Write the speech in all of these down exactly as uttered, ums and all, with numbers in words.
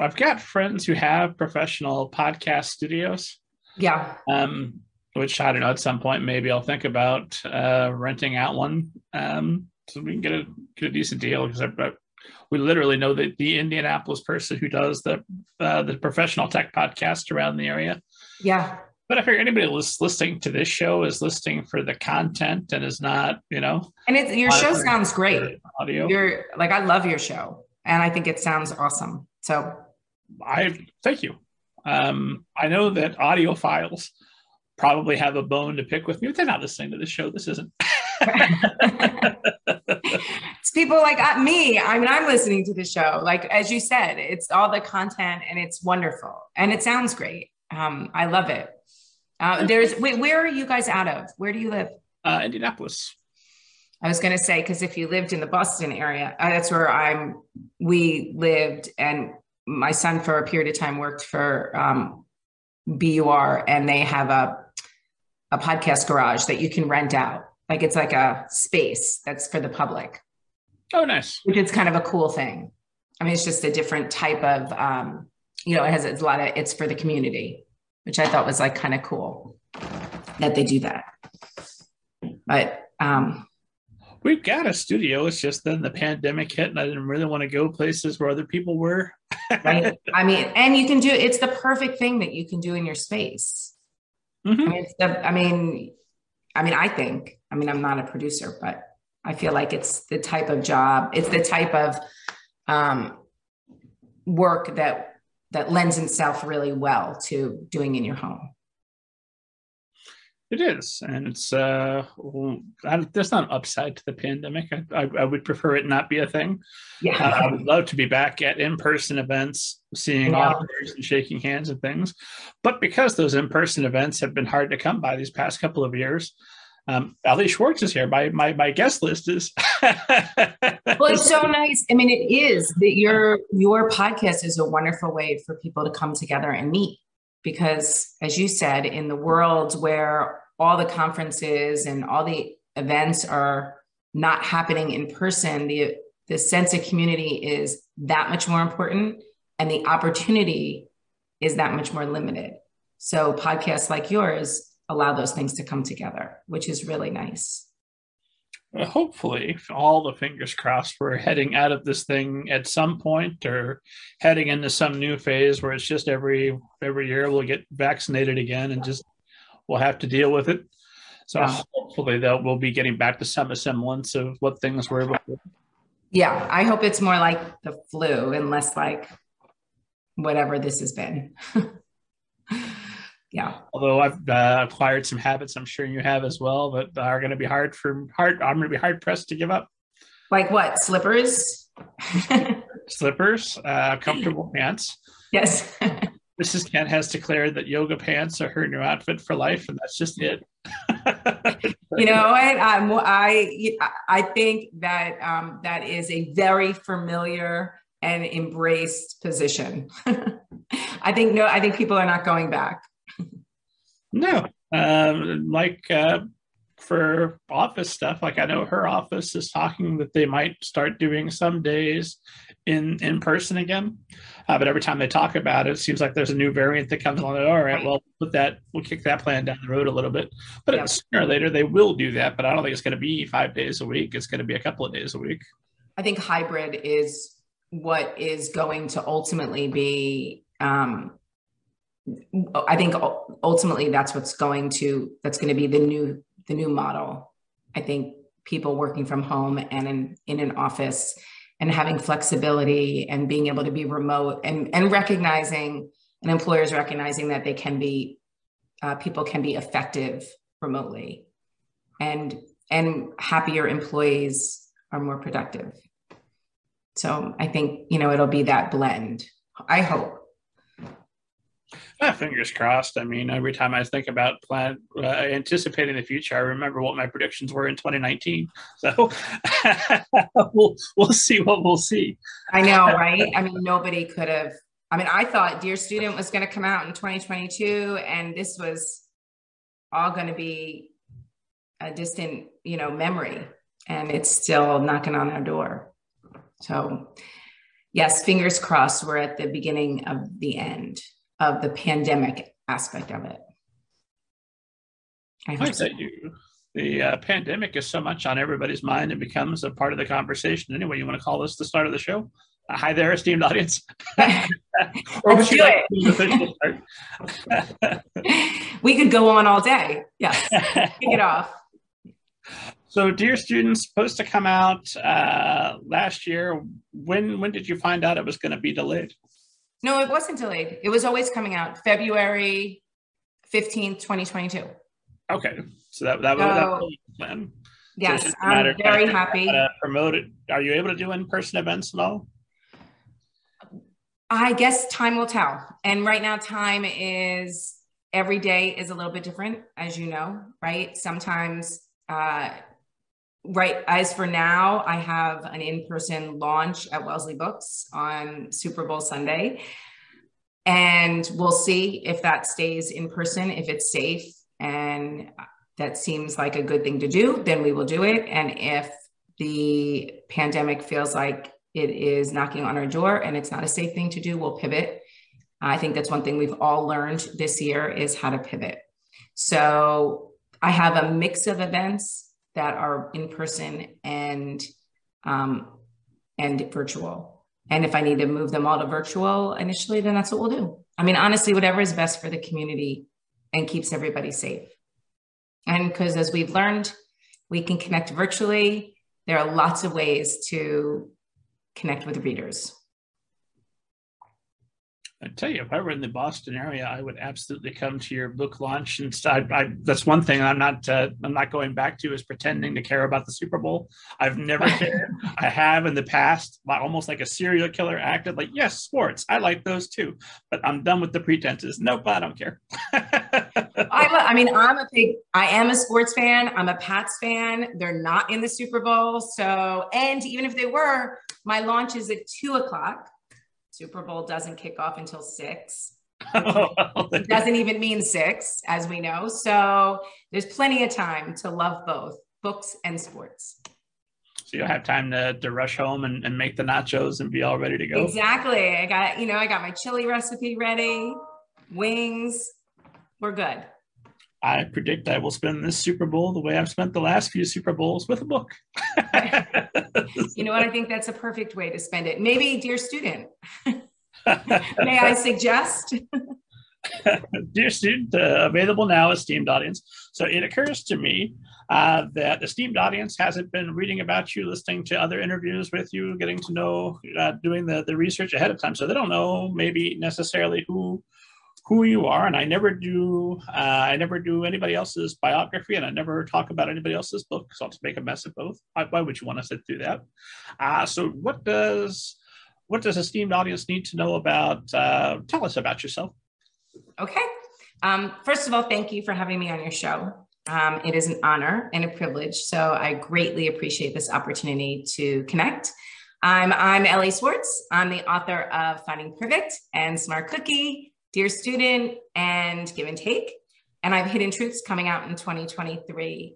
I've got friends who have professional podcast studios. Yeah. Um, which I don't know, at some point, maybe I'll think about uh, renting out one um, so we can get a, get a decent deal. Because I, I, we literally know that the Indianapolis person who does the uh, the professional tech podcast around the area. Yeah. But I figure anybody listening to this show is listening for the content and is not, you know. And it's, your show sounds great. Audio. You're like, I love your show, and I think it sounds awesome. So, I thank you. Um, I know that audiophiles probably have a bone to pick with me. They're not listening to this show. This isn't. It's people like me. I mean, I'm listening to the show. Like as you said, it's all the content, and it's wonderful, and it sounds great. Um, I love it. Uh, there's wait, where are you guys out of? Where do you live? Uh, Indianapolis. I was going to say, because if you lived in the Boston area, uh, that's where I'm, we lived, and my son for a period of time worked for um, B U R, and they have a a podcast garage that you can rent out. Like it's like a space that's for the public. Oh, nice. Which is kind of a cool thing. I mean, it's just a different type of, um, you know, it has a lot of, it's for the community, which I thought was like kind of cool that they do that. But um, we've got a studio. It's just then the pandemic hit, and I didn't really want to go places where other people were. Right. I mean, and you can do, it's the perfect thing that you can do in your space. Mm-hmm. I mean, it's the, I mean, I mean, I think, I mean, I'm not a producer, but I feel like it's the type of job, it's the type of um, work that that lends itself really well to doing in your home. It is. And it's, uh, well, I, there's not an upside to the pandemic. I, I, I would prefer it not be a thing. Yeah. Uh, I would love to be back at in-person events, seeing yeah. authors and shaking hands and things. But because those in-person events have been hard to come by these past couple of years, um, Elly Swartz is here. My, my, my guest list is. Well, it's so nice. I mean, it is that your, your podcast is a wonderful way for people to come together and meet, because as you said, in the world where all the conferences and all the events are not happening in person, the, the sense of community is that much more important, and the opportunity is that much more limited. So podcasts like yours allow those things to come together, which is really nice. Hopefully, all the fingers crossed, we're heading out of this thing at some point, or heading into some new phase where it's just every every year we'll get vaccinated again and just we'll have to deal with it. So yeah. Hopefully that we'll be getting back to some semblance of what things were before. Yeah, I hope it's more like the flu and less like whatever this has been. Yeah. Although I've uh, acquired some habits, I'm sure you have as well, that are going to be hard for hard. I'm going to be hard pressed to give up. Like what? Slippers? Slippers, uh, comfortable pants. Yes. Missus Kent has declared that yoga pants are her new outfit for life, and that's just it. You know, I, I'm, I I think that um, that is a very familiar and embraced position. I think no, I think people are not going back. No, um, like uh, for office stuff, like I know her office is talking that they might start doing some days in, in person again. Uh, but every time they talk about it, it seems like there's a new variant that comes along. All right, well, put that, we'll kick that plan down the road a little bit. But yeah. Sooner or later, they will do that. But I don't think it's going to be five days a week. It's going to be a couple of days a week. I think hybrid is what is going to ultimately be um, I think ultimately that's what's going to, that's going to be the new, the new model. I think people working from home and in, in an office and having flexibility and being able to be remote and, and recognizing and employers recognizing that they can be, uh, people can be effective remotely, and, and happier employees are more productive. So I think, you know, it'll be that blend, I hope. Ah, fingers crossed. I mean, every time I think about plan, uh, anticipating the future, I remember what my predictions were in twenty nineteen. So we'll, we'll see what we'll see. I know, right? I mean, nobody could have. I mean, I thought Dear Student was going to come out in twenty twenty-two, and this was all going to be a distant, you know, memory, and it's still knocking on our door. So yes, fingers crossed, we're at the beginning of the end of the pandemic aspect of it. I hope so. You, the uh, pandemic is so much on everybody's mind, it becomes a part of the conversation. Anyway, you want to call this the start of the show? Uh, hi there, esteemed audience. Let's do like it. We could go on all day. Yes, kick it off. So, Dear Students, supposed to come out uh, last year. When when did you find out it was going to be delayed? No, it wasn't delayed. It was always coming out February fifteenth, twenty twenty-two. Okay, so that that, so, that was the plan. Yes, so I'm very happy. Promote it. Are you able to do in-person events at all? I guess time will tell. And right now, time is every day is a little bit different, as you know, right? Sometimes. Uh, right as for now, I have an in-person launch at Wellesley Books on Super Bowl Sunday, and we'll see if that stays in person. If it's safe and that seems like a good thing to do, then we will do it. And if the pandemic feels like it is knocking on our door and it's not a safe thing to do, we'll pivot. I think that's one thing we've all learned this year is how to pivot. So I have a mix of events that are in person and um, and virtual. And if I need to move them all to virtual initially, then that's what we'll do. I mean, honestly, whatever is best for the community and keeps everybody safe. And because as we've learned, we can connect virtually. There are lots of ways to connect with readers. I tell you, if I were in the Boston area, I would absolutely come to your book launch. And I, I, that's one thing I'm not uh, I'm not going back to is pretending to care about the Super Bowl. I've never cared. I have in the past, almost like a serial killer, acted like, yes, sports. I like those too, but I'm done with the pretenses. Nope, I don't care. I, I mean, I'm a big, I am a sports fan. I'm a Pats fan. They're not in the Super Bowl. So, and even if they were, my launch is at two o'clock. Super Bowl doesn't kick off until six. It doesn't even mean six, as we know. So there's plenty of time to love both books and sports. So you'll have time to, to rush home and, and make the nachos and be all ready to go. Exactly. I got, you know, I got my chili recipe ready, wings. We're good. I predict I will spend this Super Bowl the way I've spent the last few Super Bowls, with a book. You know what? I think that's a perfect way to spend it. Maybe, Dear Student, may I suggest? Dear Student, uh, available now, esteemed audience. So it occurs to me uh, that esteemed audience hasn't been reading about you, listening to other interviews with you, getting to know, uh, doing the, the research ahead of time. So they don't know maybe necessarily who who you are, and I never do. Uh, I never do anybody else's biography, and I never talk about anybody else's book, because I'll just make a mess of both. Why, why would you want us to do that? Uh, so, what does what does esteemed audience need to know about? Uh, tell us about yourself. Okay. Um, first of all, thank you for having me on your show. Um, it is an honor and a privilege. So, I greatly appreciate this opportunity to connect. I'm I'm Elly Swartz. I'm the author of Finding Perfect and Smart Cookie, Dear Student, and Give and Take. And I have Hidden Truths coming out in twenty twenty-three.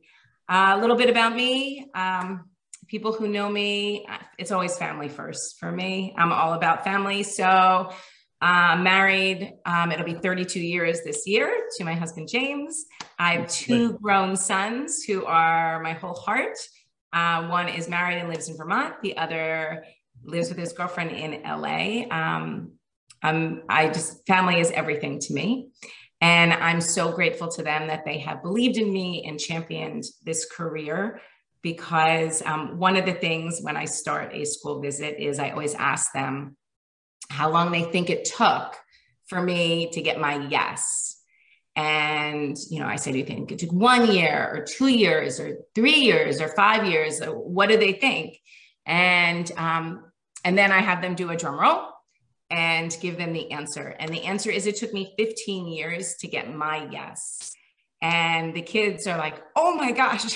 Uh, a little bit about me, um, people who know me, it's always family first for me. I'm all about family. So uh, married, um, it'll be thirty-two years this year to my husband, James. I have two grown sons who are my whole heart. Uh, one is married and lives in Vermont. The other lives with his girlfriend in L A. Um, Um, I just, family is everything to me. And I'm so grateful to them that they have believed in me and championed this career, because um, one of the things when I start a school visit is I always ask them how long they think it took for me to get my yes. And, you know, I say, do you think it took one year or two years or three years or five years? What do they think? And, um, and then I have them do a drum roll and give them the answer. And the answer is, it took me fifteen years to get my yes. And the kids are like, oh my gosh,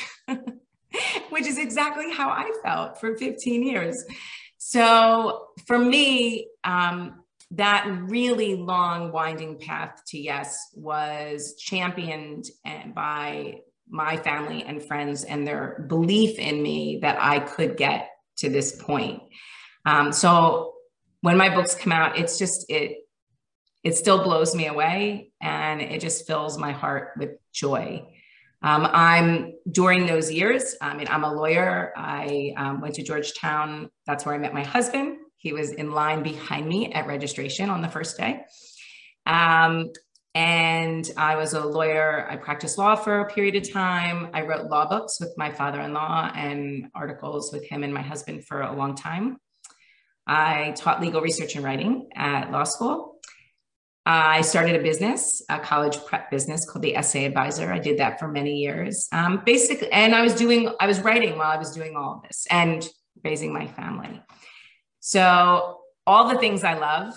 which is exactly how I felt for fifteen years. So for me, um, that really long winding path to yes was championed by my family and friends and their belief in me that I could get to this point. Um, so when my books come out, it's just, it, it still blows me away, and it just fills my heart with joy. Um, I'm, during those years, I mean, I'm a lawyer. I um, went to Georgetown. That's where I met my husband. He was in line behind me at registration on the first day. Um, and I was a lawyer. I practiced law for a period of time. I wrote law books with my father-in-law and articles with him and my husband for a long time. I taught legal research and writing at law school. I started a business, a college prep business called the Essay Advisor. I did that for many years. Um, basically, and I was doing, I was writing while I was doing all of this and raising my family. So all the things I love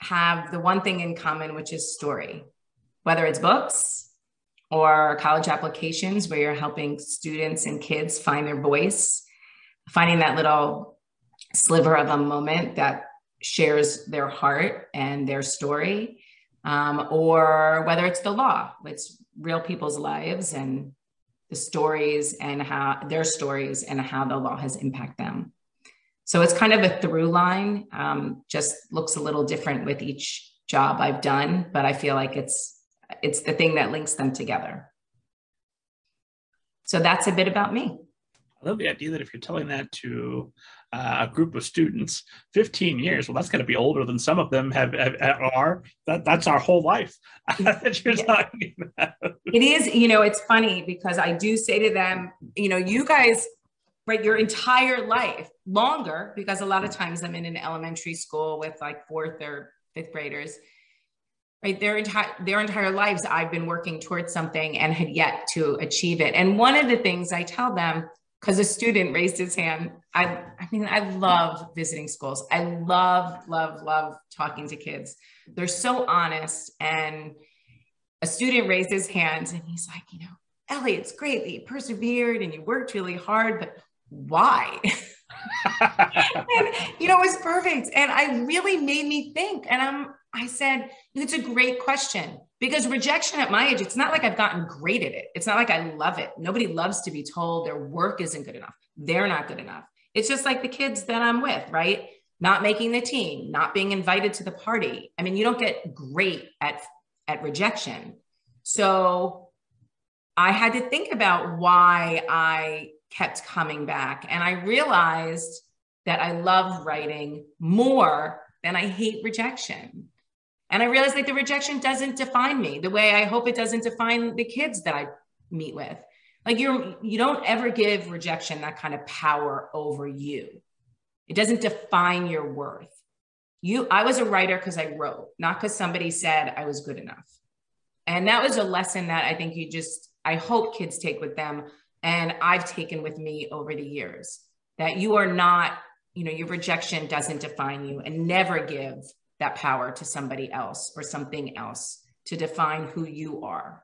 have the one thing in common, which is story, whether it's books or college applications where you're helping students and kids find their voice, finding that little sliver of a moment that shares their heart and their story, um, or whether it's the law, it's real people's lives and the stories and how their stories and how the law has impacted them. So it's kind of a through line, um, just looks a little different with each job I've done, but I feel like it's, it's the thing that links them together. So that's a bit about me. I love the idea that if you're telling that to uh, a group of students, fifteen years, well, that's going to be older than some of them have, have are. That, that's our whole life that you're yeah. talking about. It is, you know, it's funny because I do say to them, you know, you guys, right, your entire life, longer, because a lot of times I'm in an elementary school with like fourth or fifth graders, right? Their entire, their entire lives, I've been working towards something and had yet to achieve it. And one of the things I tell them, because a student raised his hand. I, I mean, I love visiting schools. I love, love, love talking to kids. They're so honest. And a student raised his hand and he's like, you know, Elly, it's great that you persevered and you worked really hard, but why? And, you know, it was perfect. And I really made me think. And I'm, I said, it's a great question. Because rejection at my age, it's not like I've gotten great at it. It's not like I love it. Nobody loves to be told their work isn't good enough. They're not good enough. It's just like the kids that I'm with, right? Not making the team, not being invited to the party. I mean, you don't get great at, at rejection. So I had to think about why I kept coming back. And I realized that I love writing more than I hate rejection. And I realized that the rejection doesn't define me the way I hope it doesn't define the kids that I meet with. Like you're, you don't ever give rejection that kind of power over you. It doesn't define your worth. You, I was a writer because I wrote, not because somebody said I was good enough. And that was a lesson that I think you just, I hope kids take with them. And I've taken with me over the years that you are not, you know, your rejection doesn't define you, and never give that power to somebody else or something else to define who you are.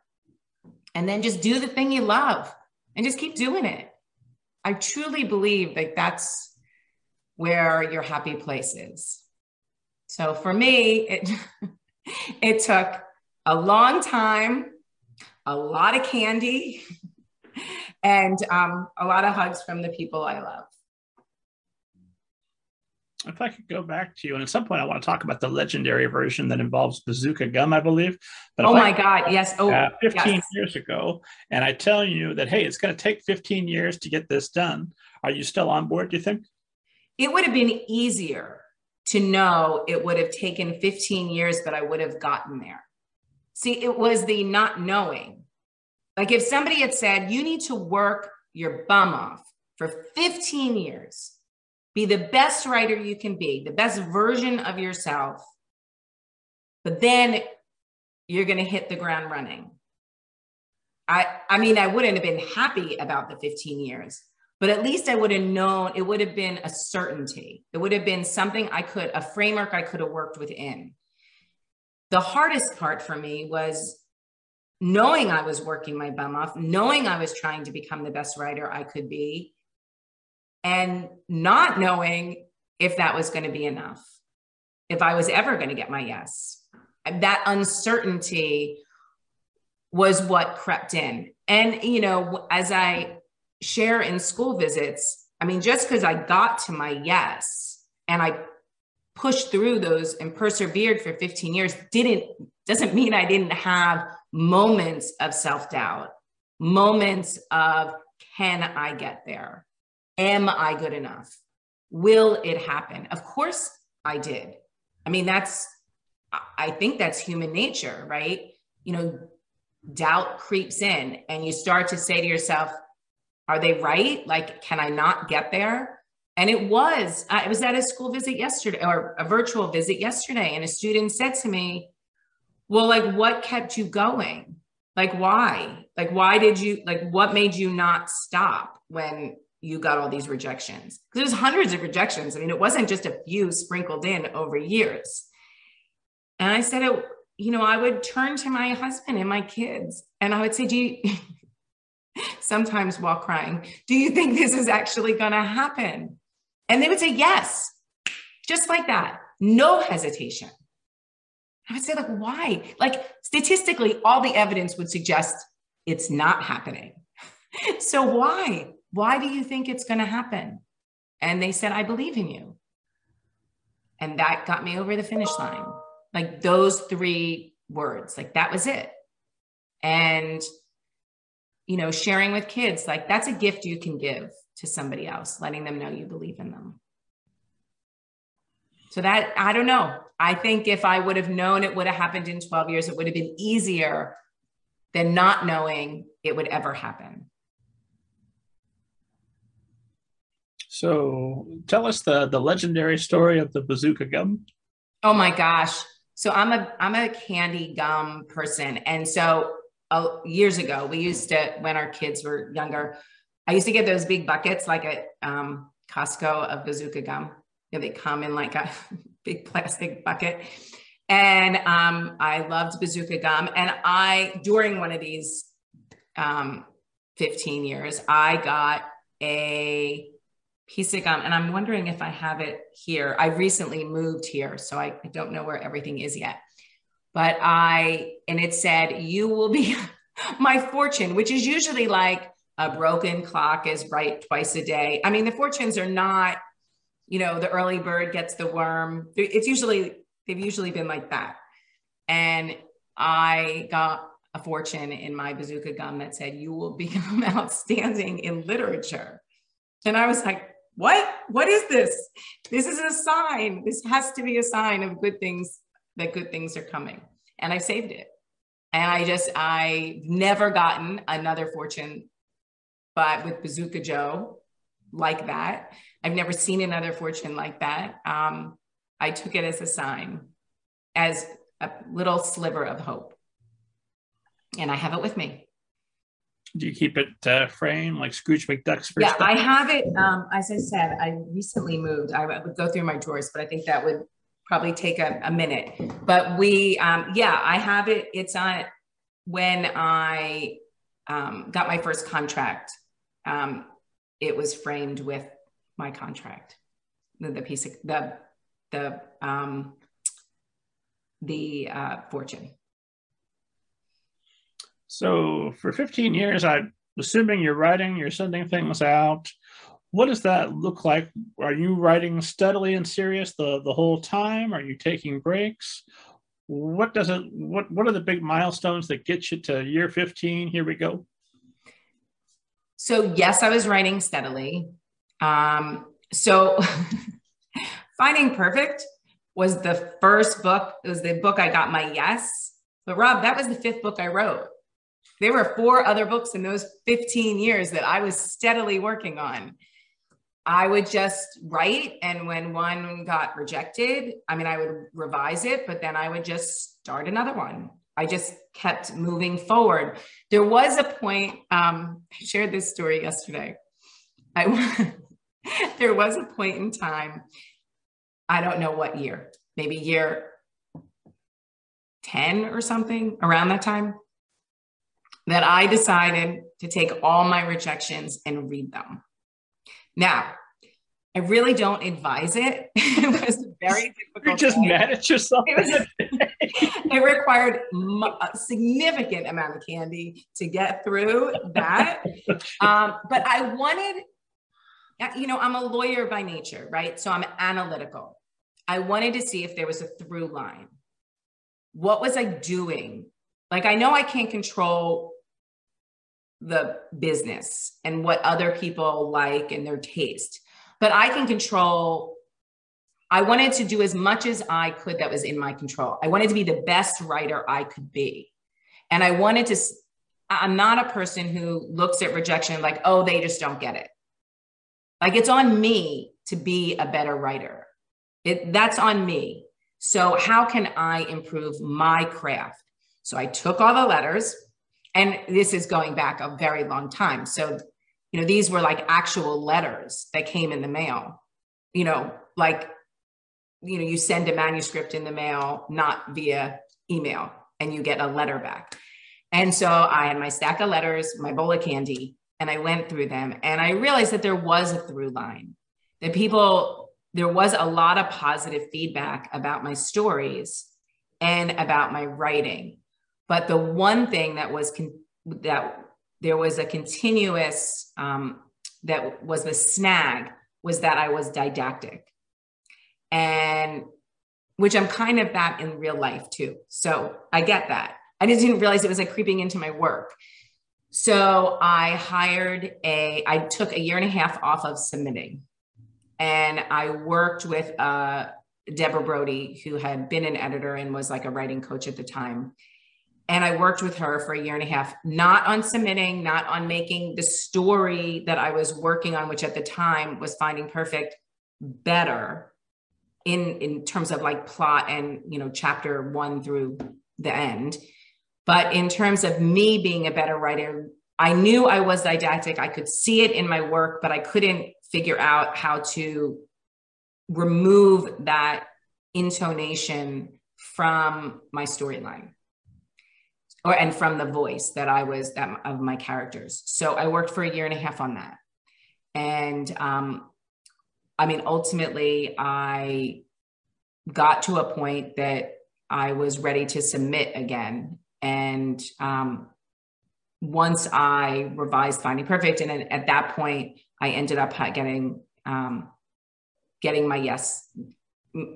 And then just do the thing you love and just keep doing it. I truly believe like that's where your happy place is. So for me, it, it took a long time, a lot of candy, and um, a lot of hugs from the people I love. If I could go back to you, and at some point I want to talk about the legendary version that involves bazooka gum, I believe. But oh my God, yes. Oh, uh, fifteen years ago, and I tell you that, hey, it's going to take fifteen years to get this done. Are you still on board, do you think? It would have been easier to know it would have taken fifteen years, but I would have gotten there. See, it was the not knowing. Like if somebody had said, you need to work your bum off for fifteen years, be the best writer you can be, the best version of yourself, but then you're going to hit the ground running. I, I mean, I wouldn't have been happy about the fifteen years, but at least I would have known it would have been a certainty. It would have been something I could, a framework I could have worked within. The hardest part for me was knowing I was working my bum off, knowing I was trying to become the best writer I could be, and not knowing if that was going to be enough, if I was ever going to get my yes. That uncertainty was what crept in. And, you know, as I share in school visits, I mean, just because I got to my yes and I pushed through those and persevered for fifteen years didn't doesn't mean I didn't have moments of self-doubt, moments of, can I get there? Am I good enough? Will it happen? Of course I did. I mean, that's, I think that's human nature, right? You know, doubt creeps in and you start to say to yourself, are they right? Like, can I not get there? And it was, I was at a school visit yesterday or a virtual visit yesterday. And a student said to me, well, like, what kept you going? Like, why? Like, why did you, like, what made you not stop when you got all these rejections? Because there's hundreds of rejections. I mean, it wasn't just a few sprinkled in over years. And I said, it, you know, I would turn to my husband and my kids and I would say, do you, sometimes while crying, do you think this is actually going to happen? And they would say, yes, just like that. No hesitation. I would say, like, why? Like, statistically, all the evidence would suggest it's not happening. So why? Why do you think it's going to happen? And they said, I believe in you. And that got me over the finish line. Like, those three words, like, that was it. And, you know, sharing with kids, like, that's a gift you can give to somebody else, letting them know you believe in them. So that, I don't know. I think if I would have known it would have happened in twelve years, it would have been easier than not knowing it would ever happen. So tell us the, the legendary story of the bazooka gum. Oh my gosh. So I'm a, I'm a candy gum person. And so uh, years ago, we used to, when our kids were younger, I used to get those big buckets like at um, Costco of bazooka gum. You know, they come in like a big plastic bucket. And um, I loved bazooka gum. And I, during one of these um, fifteen years, I got a piece of gum. And I'm wondering if I have it here. I recently moved here, so I, I don't know where everything is yet. But I, and it said, you will be my fortune, which is usually like a broken clock is right twice a day. I mean, the fortunes are not, you know, the early bird gets the worm. It's usually, they've usually been like that. And I got a fortune in my bazooka gum that said, you will become outstanding in literature. And I was like, what? What is this? This is a sign. This has to be a sign of good things, that good things are coming. And I saved it. And I just, I've never gotten another fortune, but with Bazooka Joe like that. I've never seen another fortune like that. Um, I took it as a sign, as a little sliver of hope. And I have it with me. Do you keep it uh, framed like Scrooge McDuck's first? Yeah, I have it. Um, as I said, I recently moved. I would go through my drawers, but I think that would probably take a, a minute. But we, um, yeah, I have it. It's on when I um, got my first contract. Um, it was framed with my contract, the, the piece of the the um, the uh, fortune. So for fifteen years, I'm assuming you're writing, you're sending things out. What does that look like? Are you writing steadily and serious the, the whole time? Are you taking breaks? What does it, what, what are the big milestones that get you to year fifteen? Here we go. So yes, I was writing steadily. Um, so Finding Perfect was the first book. It was the book I got my yes. But Rob, that was the fifth book I wrote. There were four other books in those fifteen years that I was steadily working on. I would just write, and when one got rejected, I mean, I would revise it, but then I would just start another one. I just kept moving forward. There was a point, um, I shared this story yesterday. I, there was a point in time, I don't know what year, maybe year ten or something, around that time, that I decided to take all my rejections and read them. Now, I really don't advise it. It was very difficult. You're just mad at yourself. It, was, it required a significant amount of candy to get through that. Um, but I wanted, you know, I'm a lawyer by nature, right? So I'm analytical. I wanted to see if there was a through line. What was I doing? Like, I know I can't control the business and what other people like and their taste, but I can control, I wanted to do as much as I could that was in my control. I wanted to be the best writer I could be. And I wanted to, I'm not a person who looks at rejection like, oh, they just don't get it. Like, it's on me to be a better writer. It, that's on me. So how can I improve my craft? So I took all the letters, and this is going back a very long time. So, you know, these were like actual letters that came in the mail, you know, like, you know, you send a manuscript in the mail, not via email, and you get a letter back. And so I had my stack of letters, my bowl of candy, and I went through them, and I realized that there was a through line, that people, there was a lot of positive feedback about my stories and about my writing. But the one thing that was, con- that there was a continuous, um, that was the snag, was that I was didactic, and which I'm kind of that in real life too. So I get that. I just didn't realize it was like creeping into my work. So I hired a, I took a year and a half off of submitting, and I worked with uh, Deborah Brody, who had been an editor and was like a writing coach at the time. And I worked with her for a year and a half, not on submitting, not on making the story that I was working on, which at the time was Finding Perfect, better in, in terms of like plot and, you know, chapter one through the end. But in terms of me being a better writer, I knew I was didactic. I could see it in my work, but I couldn't figure out how to remove that intonation from my storyline, or and from the voice that I was, that, of my characters. So I worked for a year and a half on that. And um, I mean, ultimately, I got to a point that I was ready to submit again. And um, once I revised Finding Perfect, and then at that point, I ended up getting um, getting my yes,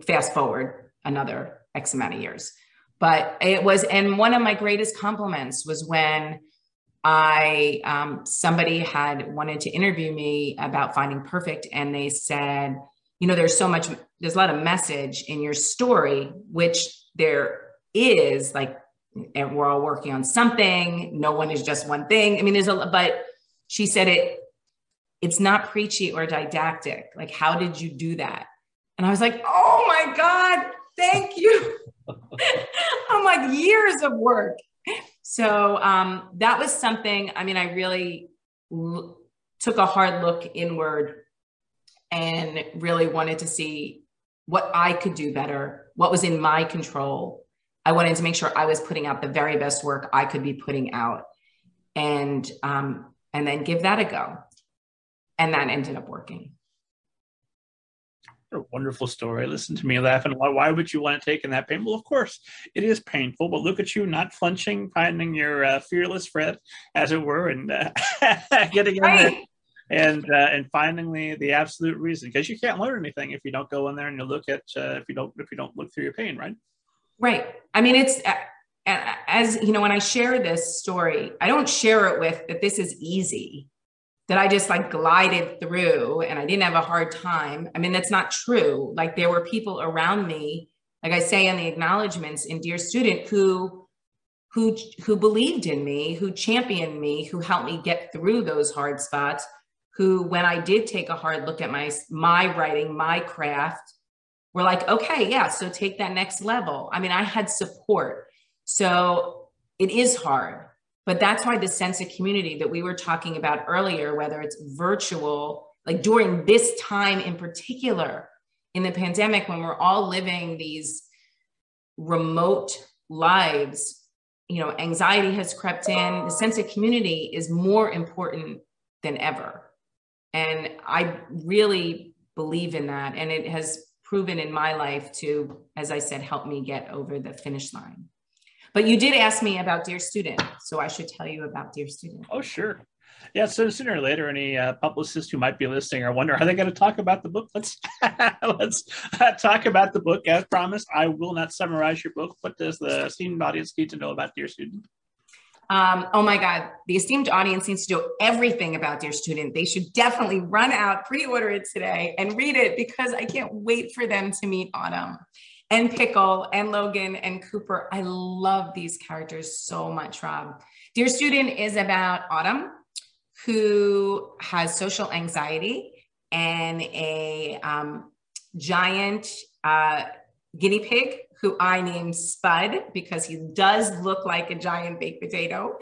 fast forward another X amount of years. But it was, and one of my greatest compliments was when I, um, somebody had wanted to interview me about Finding Perfect, and they said, you know, there's so much, there's a lot of message in your story, which there is, like, and we're all working on something. No one is just one thing. I mean, there's a, but she said it, it's not preachy or didactic. Like, how did you do that? And I was like, oh my God, thank you. I'm like, years of work. So um, that was something, I mean, I really l- took a hard look inward and really wanted to see what I could do better, what was in my control. I wanted to make sure I was putting out the very best work I could be putting out, and um, and then give that a go. And that ended up working. What a wonderful story. Listen to me laughing. Why, why would you want to take in that pain? Well, of course, it is painful, but look at you, not flinching, finding your uh, fearless breath, as it were, and uh, getting in right there. And uh, and finally, the absolute reason, because you can't learn anything if you don't go in there and you look at uh, if you don't if you don't look through your pain, right? Right. I mean, it's, as you know, when I share this story, I don't share it with that this is easy, that I just like glided through and I didn't have a hard time. I mean, that's not true. Like, there were people around me, like I say in the acknowledgments in Dear Student, who, who, who believed in me, who championed me, who helped me get through those hard spots, who, when I did take a hard look at my, my writing, my craft, we're like, okay, yeah, so take that next level. I mean, I had support. So it is hard, but that's why the sense of community that we were talking about earlier, whether it's virtual, like during this time in particular, in the pandemic, when we're all living these remote lives, you know, anxiety has crept in. The sense of community is more important than ever. And I really believe in that. And it has proven in my life to, as I said, help me get over the finish line. But you did ask me about Dear Student, so I should tell you about Dear Student. Oh, sure. Yeah, so sooner or later, any uh, publicists who might be listening or wonder, are they going to talk about the book? Let's let's uh, talk about the book. As promised, I will not summarize your book. What does the esteemed audience need to know about Dear Student? Um, oh my God, the esteemed audience needs to know everything about Dear Student. They should definitely run out, pre-order it today, and read it, because I can't wait for them to meet Autumn and Pickle and Logan and Cooper. I love these characters so much, Rob. Dear Student is about Autumn, who has social anxiety and a um, giant uh, guinea pig, who I named Spud because he does look like a giant baked potato.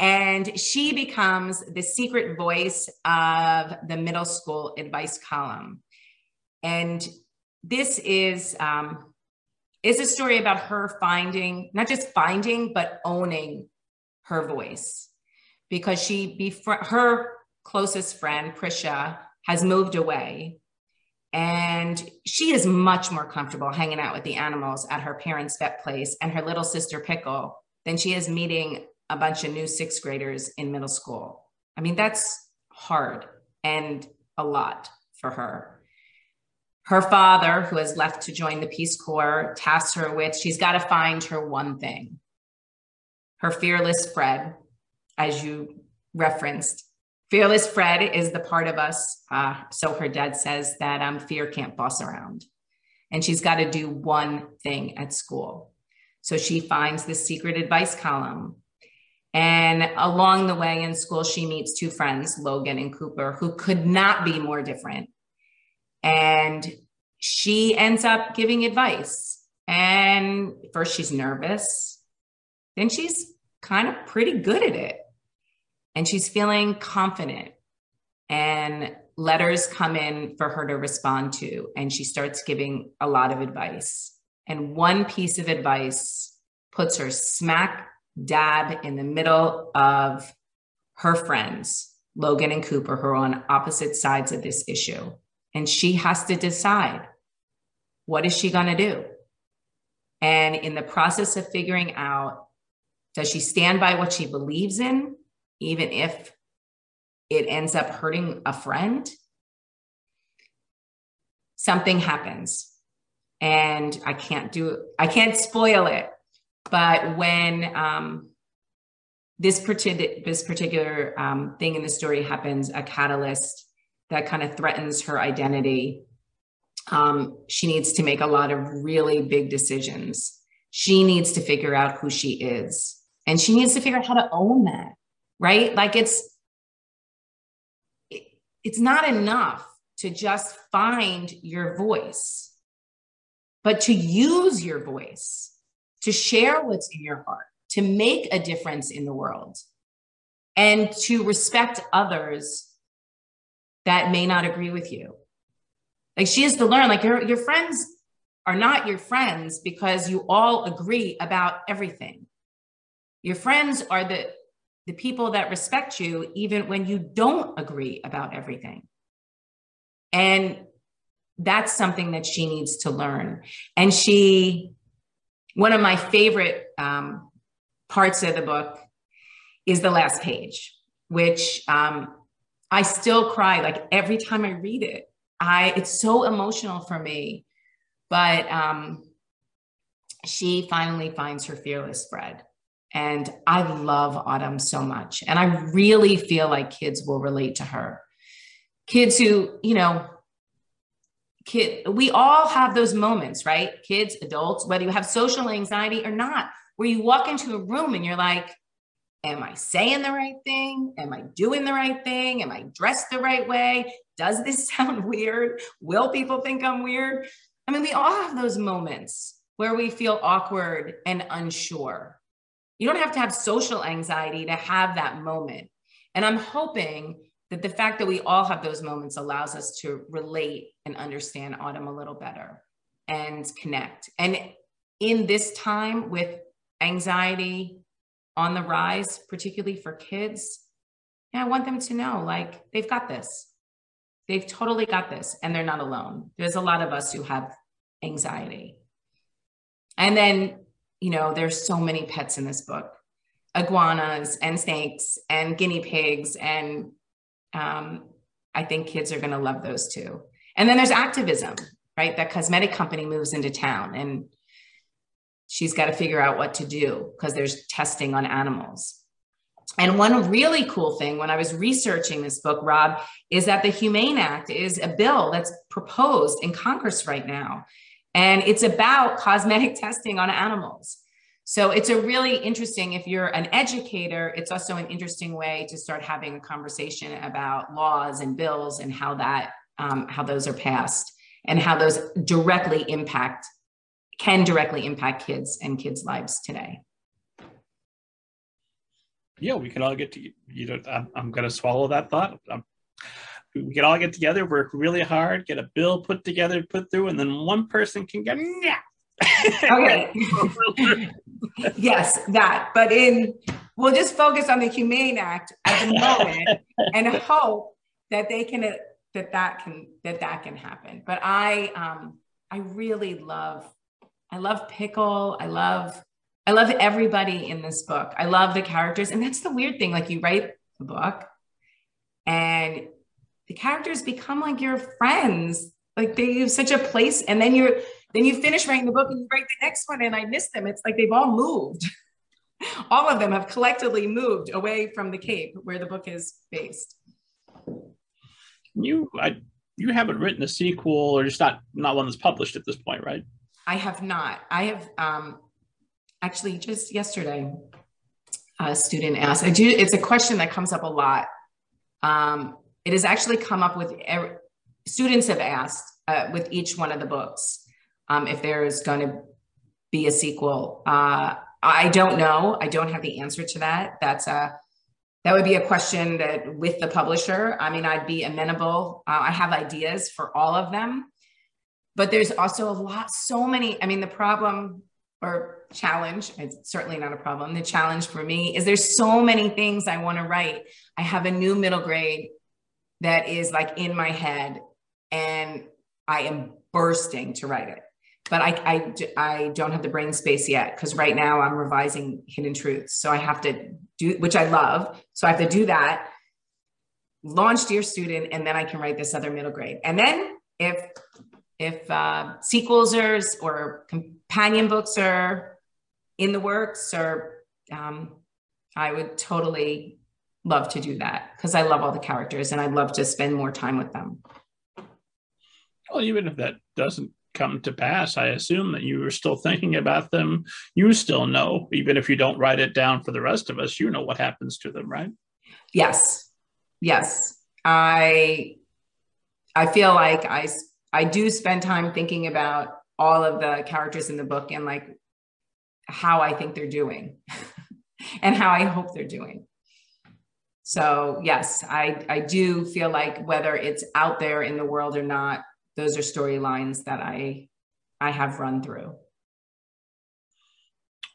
And she becomes the secret voice of the middle school advice column. And this is, um, is a story about her finding, not just finding, but owning her voice. Because she, befri- her closest friend, Prisha, has moved away. And she is much more comfortable hanging out with the animals at her parents' vet place and her little sister Pickle than she is meeting a bunch of new sixth graders in middle school. I mean, that's hard and a lot for her. Her father, who has left to join the Peace Corps, tasks her with, she's got to find her one thing. Her fearless Fred, as you referenced. Fearless Fred is the part of us, uh, so her dad says, that um, fear can't boss around. And she's got to do one thing at school. So she finds the secret advice column. And along the way in school, she meets two friends, Logan and Cooper, who could not be more different. And she ends up giving advice. And first she's nervous. Then she's kind of pretty good at it. And she's feeling confident, and letters come in for her to respond to. And she starts giving a lot of advice. And one piece of advice puts her smack dab in the middle of her friends, Logan and Cooper, who are on opposite sides of this issue. And she has to decide, what is she gonna do? And in the process of figuring out, does she stand by what she believes in, even if it ends up hurting a friend? Something happens, and I can't do, I can't spoil it. But when um, this, partic- this particular um, thing in the story happens, a catalyst that kind of threatens her identity, um, she needs to make a lot of really big decisions. She needs to figure out who she is, and she needs to figure out how to own that. Right? Like it's, it, it's not enough to just find your voice, but to use your voice, to share what's in your heart, to make a difference in the world, and to respect others that may not agree with you. Like she has to learn, like your, your friends are not your friends because you all agree about everything. Your friends are the, the people that respect you, even when you don't agree about everything. And that's something that she needs to learn. And she, one of my favorite um, parts of the book is the last page, which um, I still cry. Like every time I read it, I it's so emotional for me. But um, she finally finds her fearless Fred. And I love Autumn so much. And I really feel like kids will relate to her. Kids who, you know, kid, we all have those moments, right? Kids, adults, whether you have social anxiety or not, where you walk into a room and you're like, am I saying the right thing? Am I doing the right thing? Am I dressed the right way? Does this sound weird? Will people think I'm weird? I mean, we all have those moments where we feel awkward and unsure. You don't have to have social anxiety to have that moment. And I'm hoping that the fact that we all have those moments allows us to relate and understand Autumn a little better and connect. And in this time with anxiety on the rise, particularly for kids, yeah, I want them to know, like, they've got this. They've totally got this, and they're not alone. There's a lot of us who have anxiety. And then, you know, there's so many pets in this book. iguanas and snakes and guinea pigs. And um, I think kids are going to love those too. And then there's activism, right? That cosmetic company moves into town and she's got to figure out what to do because there's testing on animals. And one really cool thing when I was researching this book, Rob, is that the Humane Act is a bill that's proposed in Congress right now. And it's about cosmetic testing on animals. So it's a really interesting, if you're an educator, it's also an interesting way to start having a conversation about laws and bills and how that, um, how those are passed and how those directly impact, can directly impact kids and kids' lives today. Yeah, we can all get to, you know, I'm, I'm going to swallow that thought. I'm, we can all get together, work really hard, get a bill put together, put through, and then one person can get, yeah. Okay. Yes, that. But in, we'll just focus on the Humane Act at the moment and hope that they can, that that can, that that can happen. But I, um, I really love, I love pickle. I love, I love everybody in this book. I love the characters. And that's the weird thing. Like, you write the book and the characters become like your friends. Like, they have such a place. And then you're, then you finish writing the book and you write the next one and I miss them. It's like they've all moved. All of them have collectively moved away from the Cape where the book is based. You, I, you haven't written a sequel, or just not, not one that's published at this point, right? I have not. I have, um, actually, just yesterday, a student asked, I do, it's a question that comes up a lot. Um, it has actually come up with, every, students have asked uh, with each one of the books, um, if there's going to be a sequel. Uh, I don't know. I don't have the answer to that. That's a, that would be a question that with the publisher. I mean, I'd be amenable. Uh, I have ideas for all of them, but there's also a lot, so many, I mean, the problem or challenge, it's certainly not a problem. The challenge for me is there's so many things I want to write. I have a new middle grade that is like in my head and I am bursting to write it, but I, I, I don't have the brain space yet. Cause right now I'm revising Hidden Truths. So I have to do, which I love. So I have to do that, launch Dear Student, and then I can write this other middle grade. And then if, if uh, sequels are, or companion books are in the works, or um, I would totally love to do that because I love all the characters and I'd love to spend more time with them. Well, even if that doesn't come to pass, I assume that you were still thinking about them. You still know, even if you don't write it down for the rest of us, you know what happens to them, right? Yes. Yes. I, I feel like I, I do spend time thinking about all of the characters in the book and like how I think they're doing and how I hope they're doing. So yes, I, I do feel like whether it's out there in the world or not, those are storylines that I, I have run through.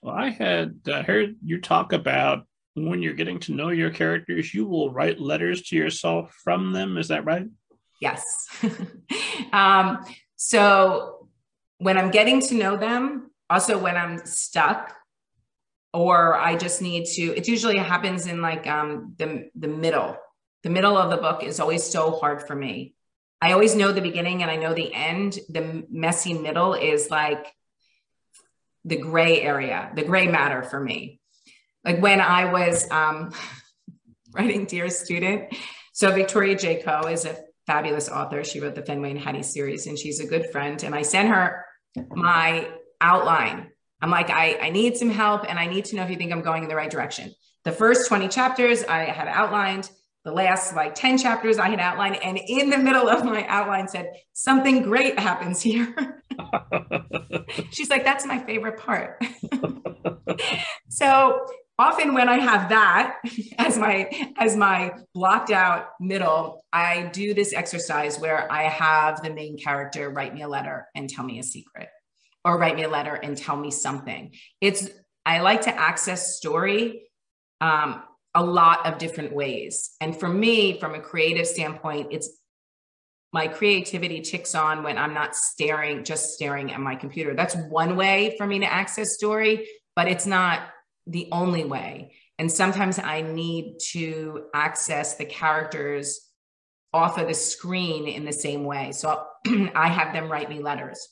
Well, I had uh, heard you talk about when you're getting to know your characters, you will write letters to yourself from them. Is that right? Yes. um, so when I'm getting to know them, also when I'm stuck or I just need to, it usually happens in like um, the, the middle. The middle of the book is always so hard for me. I always know the beginning and I know the end. The messy middle is like the gray area, the gray matter for me. Like when I was um, writing Dear Student, so Victoria J. Coe is a fabulous author. She wrote the Fenway and Hattie series and she's a good friend. And I sent her my outline. I'm like, I, I need some help and I need to know if you think I'm going in the right direction. The first twenty chapters I had outlined. The last like ten chapters I had outlined, and in the middle of my outline said, something great happens here. She's like, that's my favorite part. So often when I have that as my, as my blocked out middle, I do this exercise where I have the main character write me a letter and tell me a secret, or write me a letter and tell me something. It's, I like to access story, um, a lot of different ways. And for me, from a creative standpoint, it's my creativity ticks on when I'm not staring, just staring at my computer. That's one way for me to access story, but it's not the only way. And sometimes I need to access the characters off of the screen in the same way. So I have them write me letters.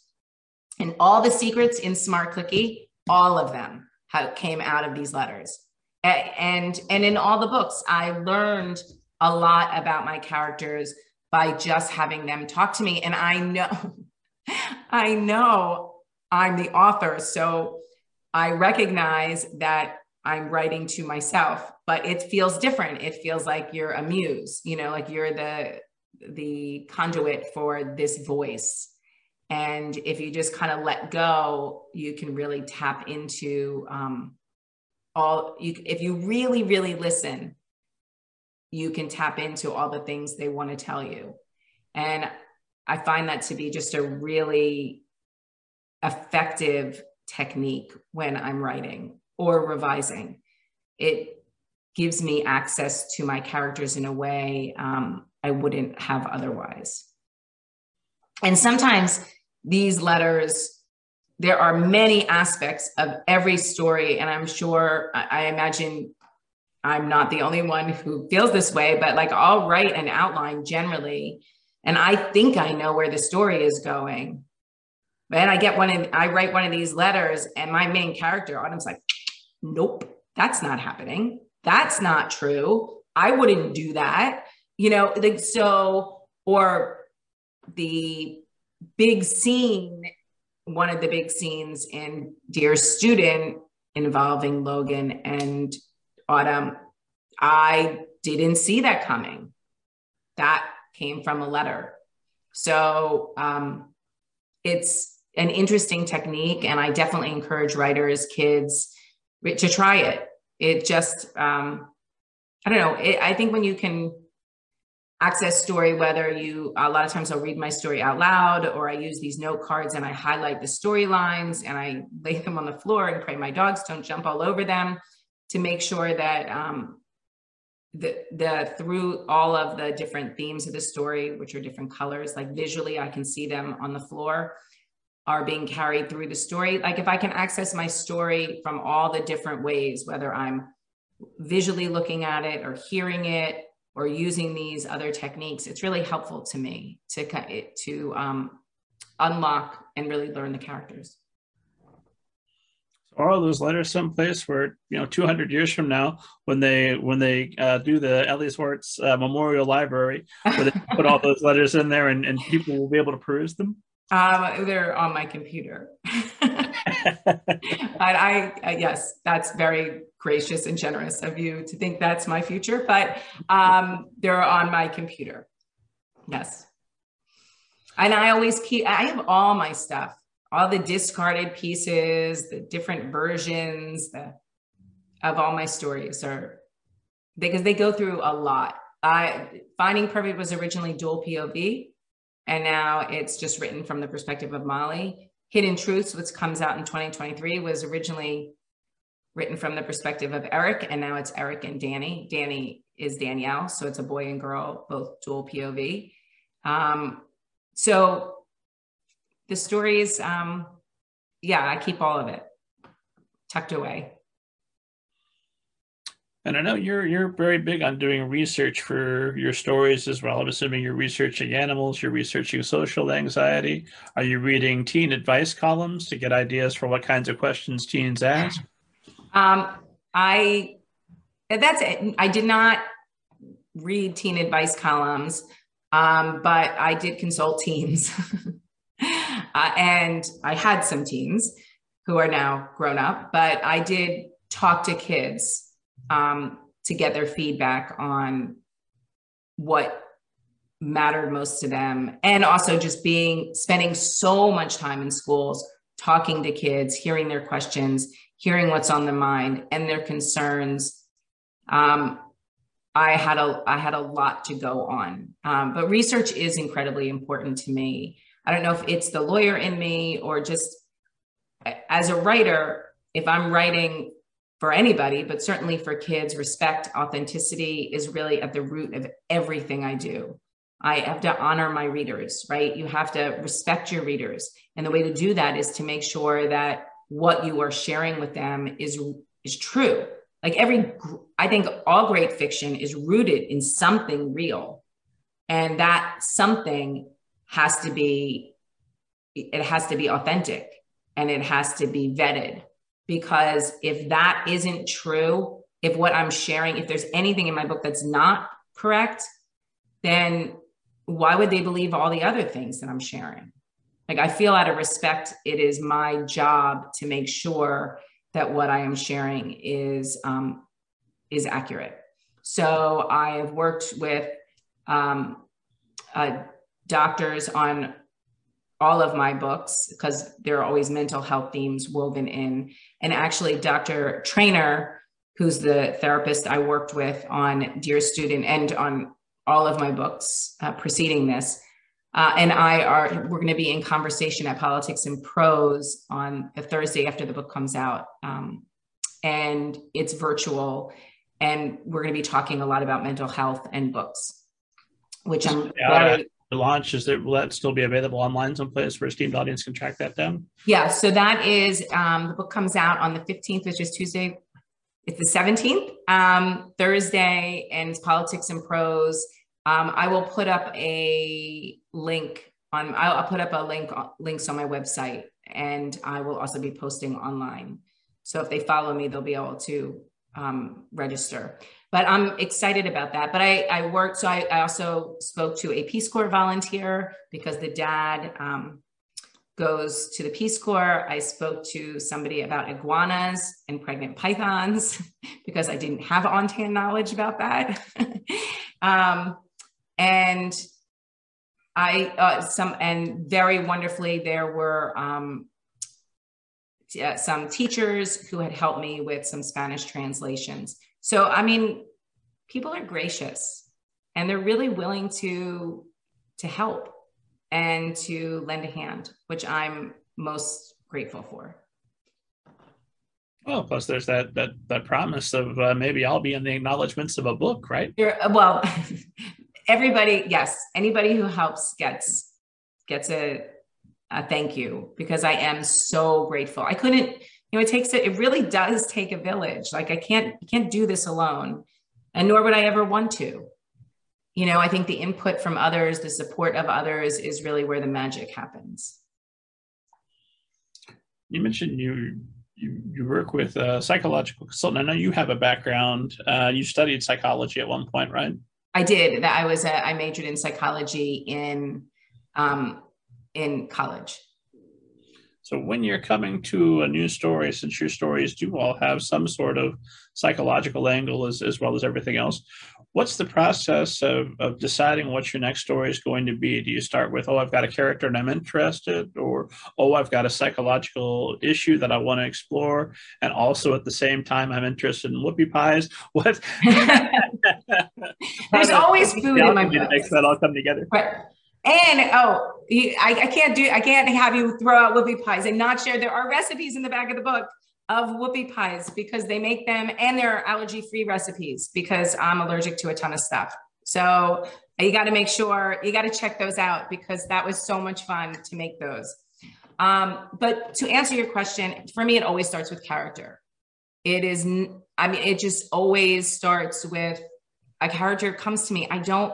And all the secrets in Smart Cookie, all of them have, came out of these letters. And, and in all the books, I learned a lot about my characters by just having them talk to me. And I know, I know I'm the author, so I recognize that I'm writing to myself, but it feels different. It feels like you're a muse, you know, like you're the, the conduit for this voice. And if you just kind of let go, you can really tap into um, all, you, if you really, really listen, you can tap into all the things they want to tell you. And I find that to be just a really effective technique when I'm writing or revising. It gives me access to my characters in a way um, I wouldn't have otherwise. And sometimes these letters, there are many aspects of every story, and I'm sure, I imagine I'm not the only one who feels this way, but like I'll write an outline generally, and I think I know where the story is going. But then I get one, in, I write one of these letters, and my main character, Autumn's like, nope, that's not happening. That's not true. I wouldn't do that. You know, like, so, or the big scene, one of the big scenes in Dear Student involving Logan and Autumn, I didn't see that coming. That came from a letter. So um, it's an interesting technique, and I definitely encourage writers, kids, to try it. It just, um, I don't know, it, I think when you can access story, whether you, a lot of times I'll read my story out loud, or I use these note cards and I highlight the storylines and I lay them on the floor and pray my dogs don't jump all over them, to make sure that um, the, the through all of the different themes of the story, which are different colors, like visually I can see them on the floor, are being carried through the story. Like if I can access my story from all the different ways, whether I'm visually looking at it or hearing it or using these other techniques, it's really helpful to me to, to um, unlock and really learn the characters. Or all those letters someplace where, you know, two hundred years from now, when they when they uh, do the Elly Swartz uh, Memorial Library, where they put all those letters in there, and, and people will be able to peruse them? Um, they're on my computer. But I, uh, yes, that's very gracious and generous of you to think that's my future, but um, they're on my computer. Yes. And I always keep, I have all my stuff. All the discarded pieces, the different versions the, of all my stories are, because they go through a lot. I, Finding Perfect was originally dual P O V, and now it's just written from the perspective of Molly. Hidden Truths, which comes out in twenty twenty-three, was originally written from the perspective of Eric, and now it's Eric and Danny. Danny is Danielle, so it's a boy and girl, both dual P O V. Um, so... The stories, um, yeah, I keep all of it tucked away. And I know you're you're very big on doing research for your stories as well. I'm assuming you're researching animals, you're researching social anxiety. Are you reading teen advice columns to get ideas for what kinds of questions teens ask? Um, I, that's it. I did not read teen advice columns, um, but I did consult teens. Uh, and I had some teens who are now grown up, but I did talk to kids um, to get their feedback on what mattered most to them. And also just being, spending so much time in schools, talking to kids, hearing their questions, hearing what's on their mind and their concerns. Um, I had a, I had a lot to go on, um, but research is incredibly important to me. I don't know if it's the lawyer in me or just as a writer, if I'm writing for anybody, but certainly for kids, respect, authenticity is really at the root of everything I do. I have to honor my readers, right? You have to respect your readers. And the way to do that is to make sure that what you are sharing with them is, is true, Like every, I think all great fiction is rooted in something real. And that something has to be, it has to be authentic and it has to be vetted. Because if that isn't true, if what I'm sharing, if there's anything in my book that's not correct, then why would they believe all the other things that I'm sharing? Like, I feel out of respect, it is my job to make sure that what I am sharing is, um, is accurate. So I have worked with um, uh, doctors on all of my books, because there are always mental health themes woven in. And actually Doctor Trainer, who's the therapist I worked with on Dear Student and on all of my books uh, preceding this, uh, and I are, we're gonna be in conversation at Politics and Prose on the Thursday after the book comes out. Um, and it's virtual. And we're gonna be talking a lot about mental health and books, which I'm yeah. very- The launch, is there, will that still be available online someplace where esteemed audience can track that down? Yeah, so that is, um, the book comes out on the fifteenth, which is Tuesday, it's the seventeenth, um, Thursday, and it's Politics and Prose. Um, I will put up a link on, I'll, I'll put up a link, links on my website, and I will also be posting online. So if they follow me, they'll be able to um, register. But I'm excited about that. But I, I worked, so I, I also spoke to a Peace Corps volunteer because the dad um, goes to the Peace Corps. I spoke to somebody about iguanas and pregnant pythons because I didn't have on-hand knowledge about that. um, and I, uh, some, and very wonderfully, there were um, t- some teachers who had helped me with some Spanish translations. So, I mean, people are gracious and they're really willing to, to help and to lend a hand, which I'm most grateful for. Well, plus there's that that, that promise of uh, maybe I'll be in the acknowledgments of a book, right? You're, well, everybody, yes, anybody who helps gets, gets a, a thank you, because I am so grateful. I couldn't, you know, it takes it, it really does take a village. Like I can't, I can't do this alone, and nor would I ever want to. You know, I think the input from others, the support of others is really where the magic happens. You mentioned you, you, you work with a psychological consultant. I know you have a background. Uh, you studied psychology at one point, right? I did. I was a, I majored in psychology in, um, in college. So when you're coming to a new story, since your stories do all have some sort of psychological angle as, as well as everything else, what's the process of, of deciding what your next story is going to be? Do you start with, oh, I've got a character and I'm interested, or, oh, I've got a psychological issue that I want to explore, and also at the same time, I'm interested in whoopie pies? What? There's always food in my mouth. Makes that all come together. Right. And, oh, I, I can't do, I can't have you throw out whoopie pies and not share. There are recipes in the back of the book of whoopie pies because they make them, and they're allergy-free recipes because I'm allergic to a ton of stuff. So you got to make sure, you got to check those out because that was so much fun to make those. Um, but to answer your question, for me, it always starts with character. It is, I mean, it just always starts with a character comes to me. I don't,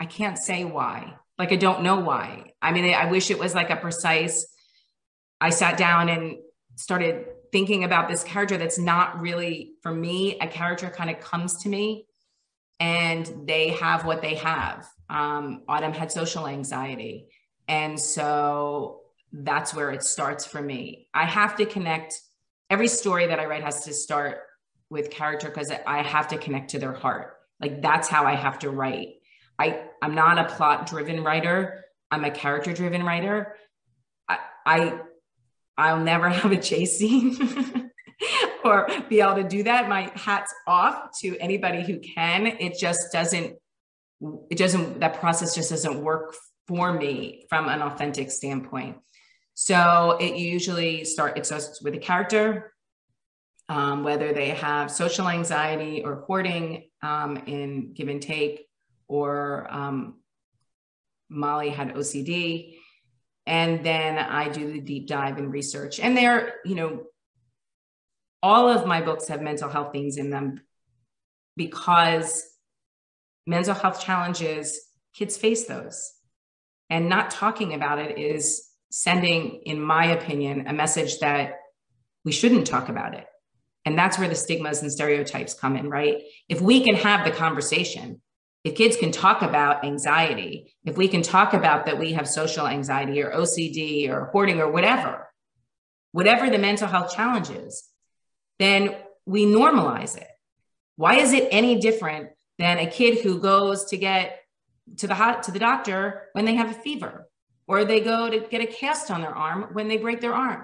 I can't say why. Like, I don't know why. I mean, I wish it was like a precise, I sat down and started thinking about this character. That's not really, for me, a character kind of comes to me and they have what they have. Um, Autumn had social anxiety. And so that's where it starts for me. I have to connect, every story that I write has to start with character because I have to connect to their heart. Like, that's how I have to write. I, I'm not a plot-driven writer. I'm a character-driven writer. I, I, I'll never have a chase scene or be able to do that. My hat's off to anybody who can. It just doesn't, it doesn't, that process just doesn't work for me from an authentic standpoint. So it usually starts, it starts with a character, um, whether they have social anxiety or hoarding um, in Give and Take, or um, Molly had O C D. And then I do the deep dive and research. And they're, you know, all of my books have mental health things in them because mental health challenges, kids face those. And not talking about it is sending, in my opinion, a message that we shouldn't talk about it. And that's where the stigmas and stereotypes come in, right? If we can have the conversation, if kids can talk about anxiety, if we can talk about that we have social anxiety or O C D or hoarding or whatever, whatever the mental health challenge is, then we normalize it. Why is it any different than a kid who goes to get to the hot, to the doctor when they have a fever, or they go to get a cast on their arm when they break their arm?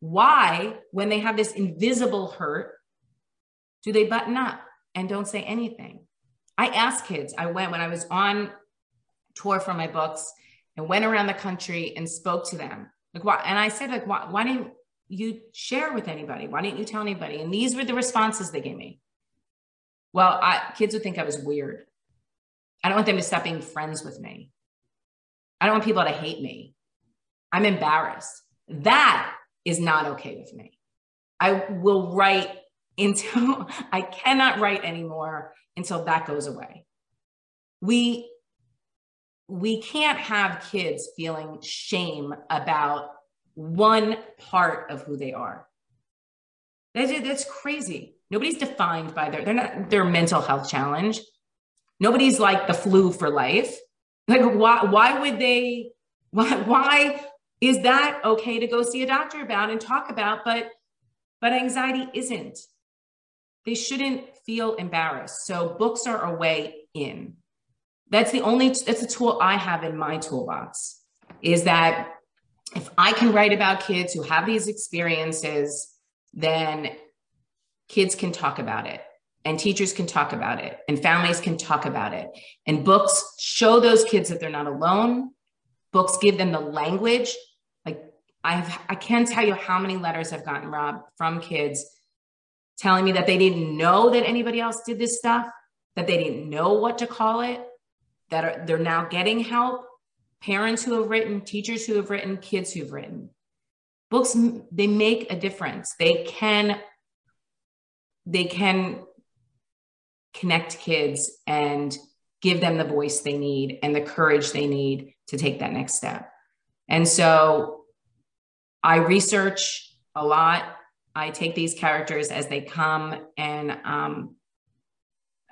Why, when they have this invisible hurt, do they button up and don't say anything? I asked kids, I went when I was on tour for my books and went around the country and spoke to them. Like, why? And I said, like, why, why didn't you share with anybody? Why didn't you tell anybody? And these were the responses they gave me. Well, I, kids would think I was weird. I don't want them to stop being friends with me. I don't want people to hate me. I'm embarrassed. That is not okay with me. I will write until I cannot write anymore until that goes away. We, we can't have kids feeling shame about one part of who they are. That, that's crazy. Nobody's defined by their, they're not, their mental health challenge. Nobody's like the flu for life. Like, why, why would they, why, why is that okay to go see a doctor about and talk about, but, but anxiety isn't? They shouldn't feel embarrassed. So books are a way in. That's the only, that's a tool I have in my toolbox, is that if I can write about kids who have these experiences, then kids can talk about it. And teachers can talk about it, and families can talk about it. And books show those kids that they're not alone. Books give them the language. Like, I've, I can't tell you how many letters I've gotten, Rob, from kids telling me that they didn't know that anybody else did this stuff, that they didn't know what to call it, that are, they're now getting help. Parents who have written, teachers who have written, kids who've written. Books, they make a difference. They can, they can, connect kids and give them the voice they need and the courage they need to take that next step. And so I research a lot. I take these characters as they come, and um,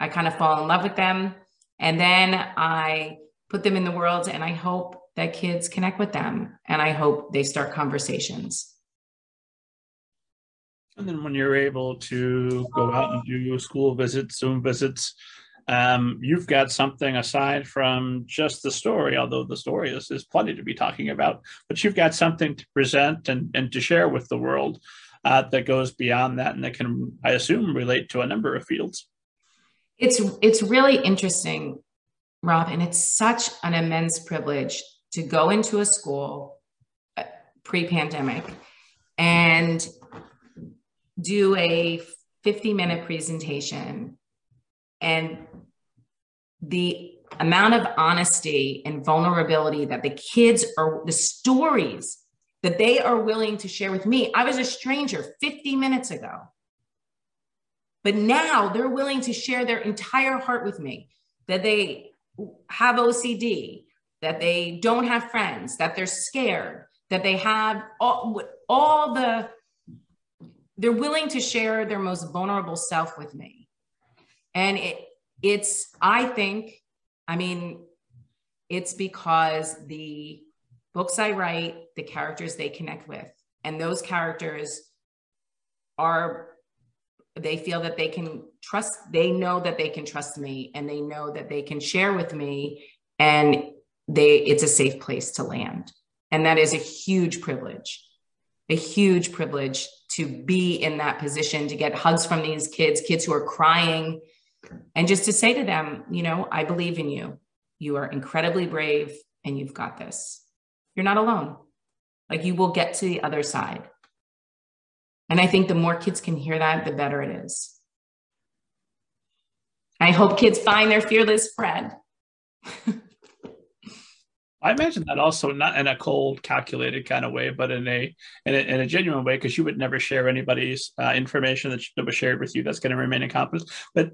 I kind of fall in love with them. And then I put them in the world, and I hope that kids connect with them, and I hope they start conversations. And then when you're able to go out and do school visits, Zoom visits, um, you've got something aside from just the story, although the story is, is plenty to be talking about, but you've got something to present and, and to share with the world uh, that goes beyond that, and that can, I assume, relate to a number of fields. It's, it's really interesting, Rob, and it's such an immense privilege to go into a school pre-pandemic and do a fifty minute presentation, and the amount of honesty and vulnerability that the kids are, the stories that they are willing to share with me. I was a stranger fifty minutes ago, but now they're willing to share their entire heart with me, that they have O C D, that they don't have friends, that they're scared, that they have all, all the, they're willing to share their most vulnerable self with me. And it, it's, I think, I mean, it's because the books I write, the characters they connect with, and those characters are, they feel that they can trust, they know that they can trust me, and they know that they can share with me, and they, it's a safe place to land. And that is a huge privilege, a huge privilege to be in that position, to get hugs from these kids, kids who are crying, and just to say to them, you know, I believe in you. You are incredibly brave, and you've got this. You're not alone. Like, you will get to the other side. And I think the more kids can hear that, the better it is. I hope kids find their fearless friend. I imagine that also not in a cold, calculated kind of way, but in a in a, in a genuine way, because you would never share anybody's uh, information that, that was shared with you. That's going to remain in confidence. But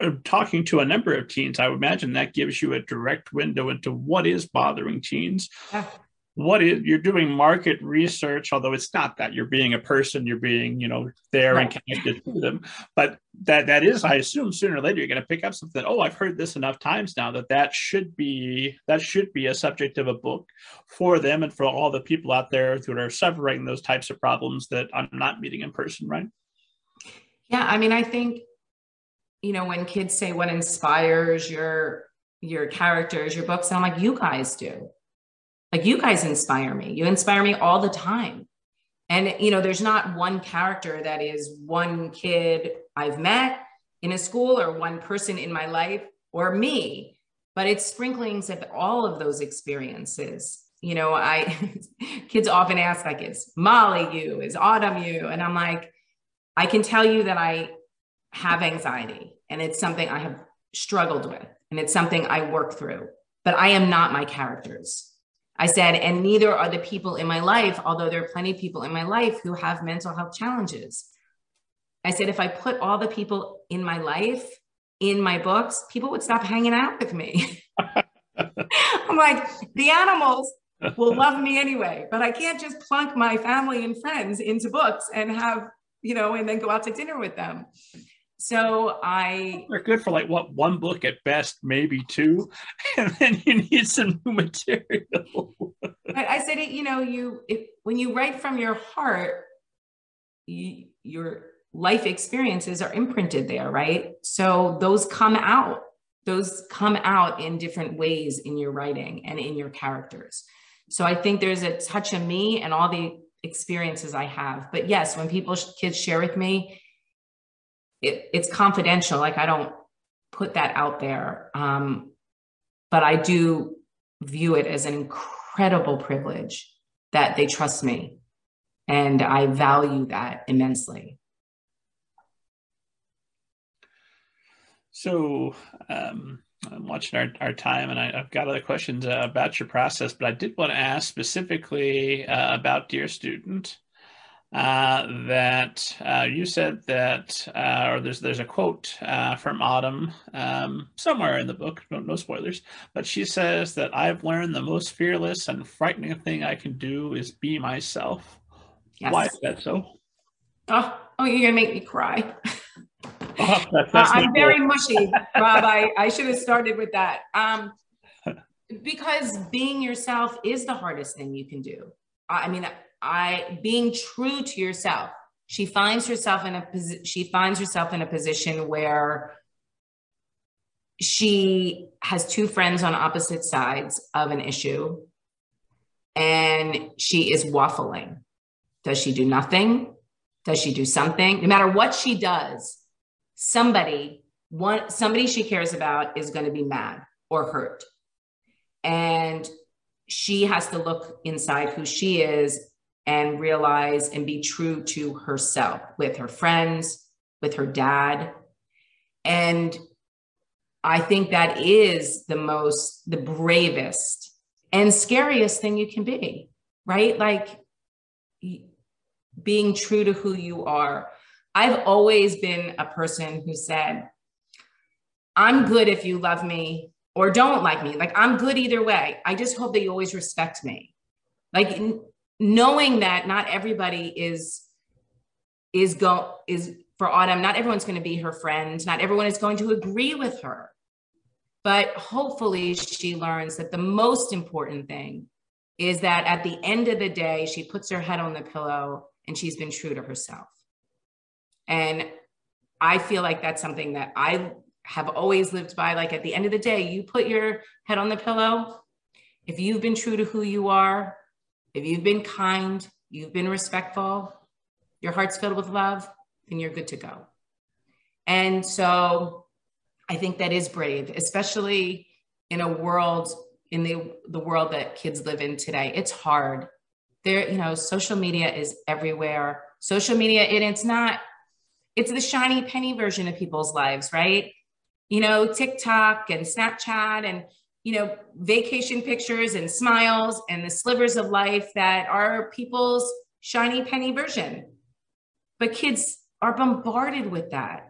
uh, talking to a number of teens, I would imagine that gives you a direct window into what is bothering teens. Yeah. What is, you're doing market research, although it's not that you're being a person, you're being, you know, there right. and connected to them. But that that is, I assume sooner or later, you're going to pick up something. Oh, I've heard this enough times now that that should be, that should be a subject of a book for them and for all the people out there who are suffering those types of problems that I'm not meeting in person, right? Yeah. I mean, I think, you know, when kids say what inspires your, your characters, your books, I'm like, you guys do. Like, you guys inspire me. You inspire me all the time. And, you know, there's not one character that is one kid I've met in a school or one person in my life or me, but it's sprinklings of all of those experiences. You know, I, kids often ask, like, is Molly you? Is Autumn you? And I'm like, I can tell you that I have anxiety and it's something I have struggled with and it's something I work through, but I am not my characters. I said, and neither are the people in my life, although there are plenty of people in my life who have mental health challenges. I said, if I put all the people in my life in my books, people would stop hanging out with me. I'm like, the animals will love me anyway, but I can't just plunk my family and friends into books and have, you know, and then go out to dinner with them. So I... They're good for like, what, one book at best, maybe two, and then you need some new material. But I said, it, you know, you if, when you write from your heart, you, your life experiences are imprinted there, right? So those come out. Those come out in different ways in your writing and in your characters. So I think there's a touch of me and all the experiences I have. But yes, when people, kids share with me, It, it's confidential. Like, I don't put that out there. Um, but I do view it as an incredible privilege that they trust me. And I value that immensely. So, um, I'm watching our, our time, and I, I've got other questions uh, about your process, but I did want to ask specifically uh, about Dear Student. Uh, that uh, you said that, uh, or there's there's a quote uh, from Autumn um, somewhere in the book, no, no spoilers, but she says that I've learned the most fearless and frightening thing I can do is be myself. Yes. Why is that so? Oh, oh you're going to make me cry. oh, that's, that's uh, I'm very mushy, Rob. I, I should have started with that. Um, because being yourself is the hardest thing you can do. I, I mean, I being true to yourself. She finds herself in a she finds herself in a position where she has two friends on opposite sides of an issue, and she is waffling. Does she do nothing? Does she do something? No matter what she does, somebody one somebody she cares about is going to be mad or hurt, and she has to look inside who she is and realize and be true to herself, with her friends, with her dad. And I think that is the most, the bravest and scariest thing you can be, right? Like, being true to who you are. I've always been a person who said, I'm good if you love me or don't like me. Like, I'm good either way. I just hope that you always respect me. Like, knowing that not everybody is is go is for Autumn, not everyone's going to be her friend, not everyone is going to agree with her, but hopefully she learns that the most important thing is that at the end of the day, she puts her head on the pillow and she's been true to herself. And I feel like that's something that I have always lived by. Like, at the end of the day, you put your head on the pillow. If you've been true to who you are, if you've been kind, you've been respectful, your heart's filled with love, then you're good to go. And so I think that is brave, especially in a world, in the, the world that kids live in today. It's hard. There, you know, social media is everywhere. Social media, and it's not, it's the shiny penny version of people's lives, right? You know, TikTok and Snapchat and you know, vacation pictures and smiles and the slivers of life that are people's shiny penny version. But kids are bombarded with that.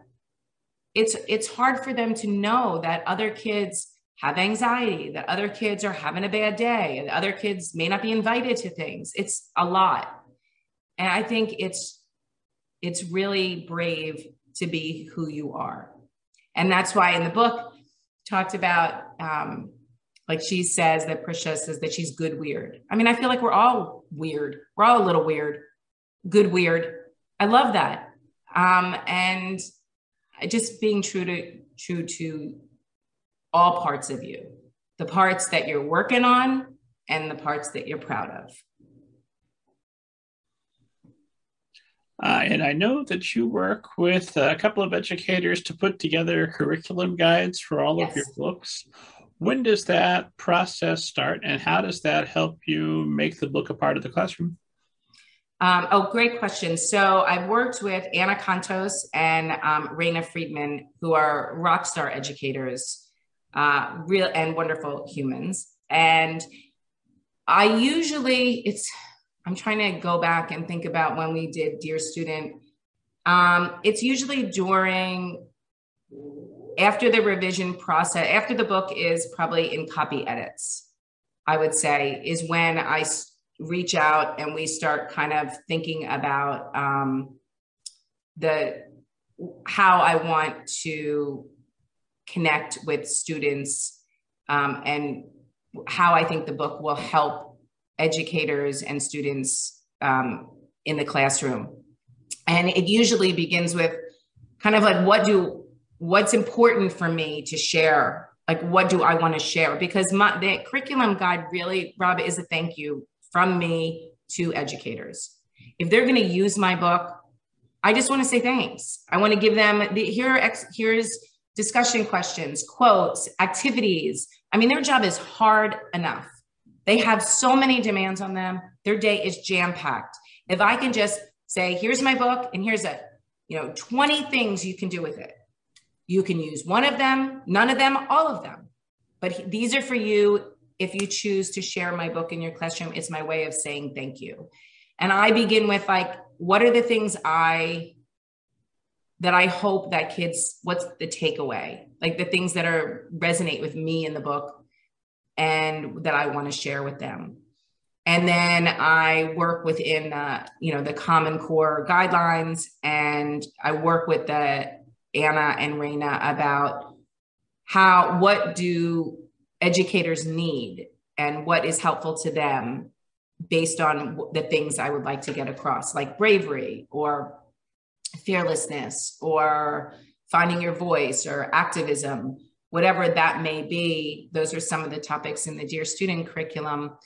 It's, it's hard for them to know that other kids have anxiety, that other kids are having a bad day, and other kids may not be invited to things. It's a lot. And I think it's, it's really brave to be who you are. And that's why in the book talked about, um, like she says that Prisha says that she's good weird. I mean, I feel like we're all weird. We're all a little weird, good weird. I love that. Um, and just being true to, true to all parts of you, the parts that you're working on and the parts that you're proud of. Uh, and I know that you work with a couple of educators to put together curriculum guides for all yes. of your books. When does that process start, and how does that help you make the book a part of the classroom? Um, oh, great question. So I've worked with Anna Kantos and um, Raina Friedman, who are rock star educators, uh, real and wonderful humans. And I usually, it's, I'm trying to go back and think about when we did Dear Student. Um, it's usually during, after the revision process, after the book is probably in copy edits, I would say, is when I reach out and we start kind of thinking about um, the how I want to connect with students um, and how I think the book will help educators and students um, in the classroom. And it usually begins with kind of like, what do, what's important for me to share? Like, what do I want to share? Because my, the curriculum guide really, Rob, is a thank you from me to educators. If they're going to use my book, I just want to say thanks. I want to give them the, here are, here's discussion questions, quotes, activities. I mean, their job is hard enough. They have so many demands on them. Their day is jam-packed. If I can just say, here's my book and here's a, you know, twenty things you can do with it. You can use one of them, none of them, all of them. But these are for you. If you choose to share my book in your classroom, it's my way of saying thank you. And I begin with like, what are the things I, that I hope that kids, what's the takeaway? Like the things that are resonate with me in the book and that I want to share with them. And then I work within, uh, you know, the Common Core guidelines, and I work with the Anna and Raina about how, what do educators need and what is helpful to them based on the things I would like to get across, like bravery or fearlessness or finding your voice or activism. Whatever that may be, those are some of the topics in the Dear Student curriculum,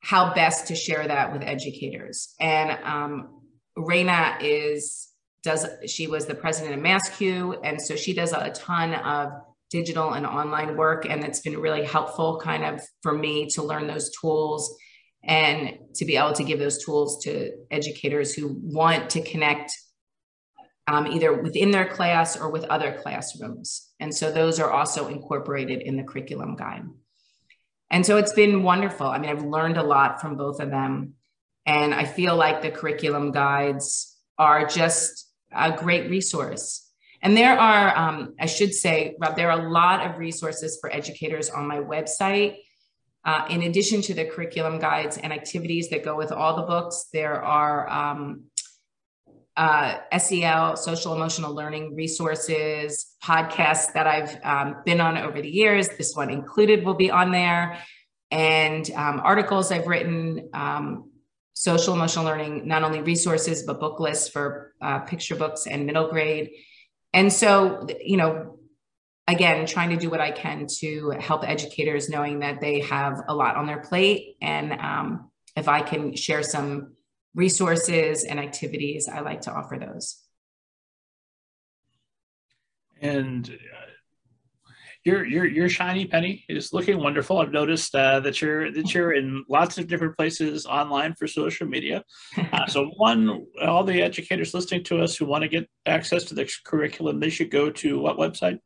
how best to share that with educators. And um, Raina is, does, she was the president of MassQ, and so she does a ton of digital and online work, and it's been really helpful kind of for me to learn those tools and to be able to give those tools to educators who want to connect Um, either within their class or with other classrooms. And so those are also incorporated in the curriculum guide. And so it's been wonderful. I mean, I've learned a lot from both of them. And I feel like the curriculum guides are just a great resource. And there are, um, I should say, Rob, there are a lot of resources for educators on my website. Uh, in addition to the curriculum guides and activities that go with all the books, there are um, Uh, S E L, social emotional learning resources, podcasts that I've um, been on over the years. This one included will be on there, and um, articles I've written, um, social emotional learning, not only resources, but book lists for uh, picture books and middle grade. And so, you know, again, trying to do what I can to help educators, knowing that they have a lot on their plate. And um, if I can share some resources and activities, I like to offer those. And uh, your your your shiny penny is looking wonderful. I've noticed uh, that you're that you're in lots of different places online for social media. Uh, so one, all the educators listening to us who want to get access to the curriculum, they should go to what website?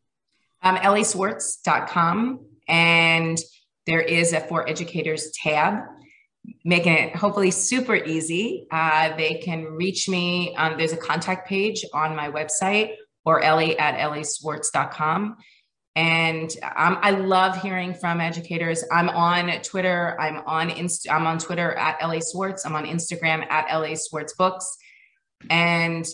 Um, Elly Swartz dot com, And there is a For Educators tab, making it hopefully super easy. Uh, they can reach me. Um, there's a contact page on my website, or Elly at elly swartz dot com. And um, I love hearing from educators. I'm on Twitter. I'm on Inst- I'm on Twitter at Elly Swartz. I'm on Instagram at Elly Swartz Books. And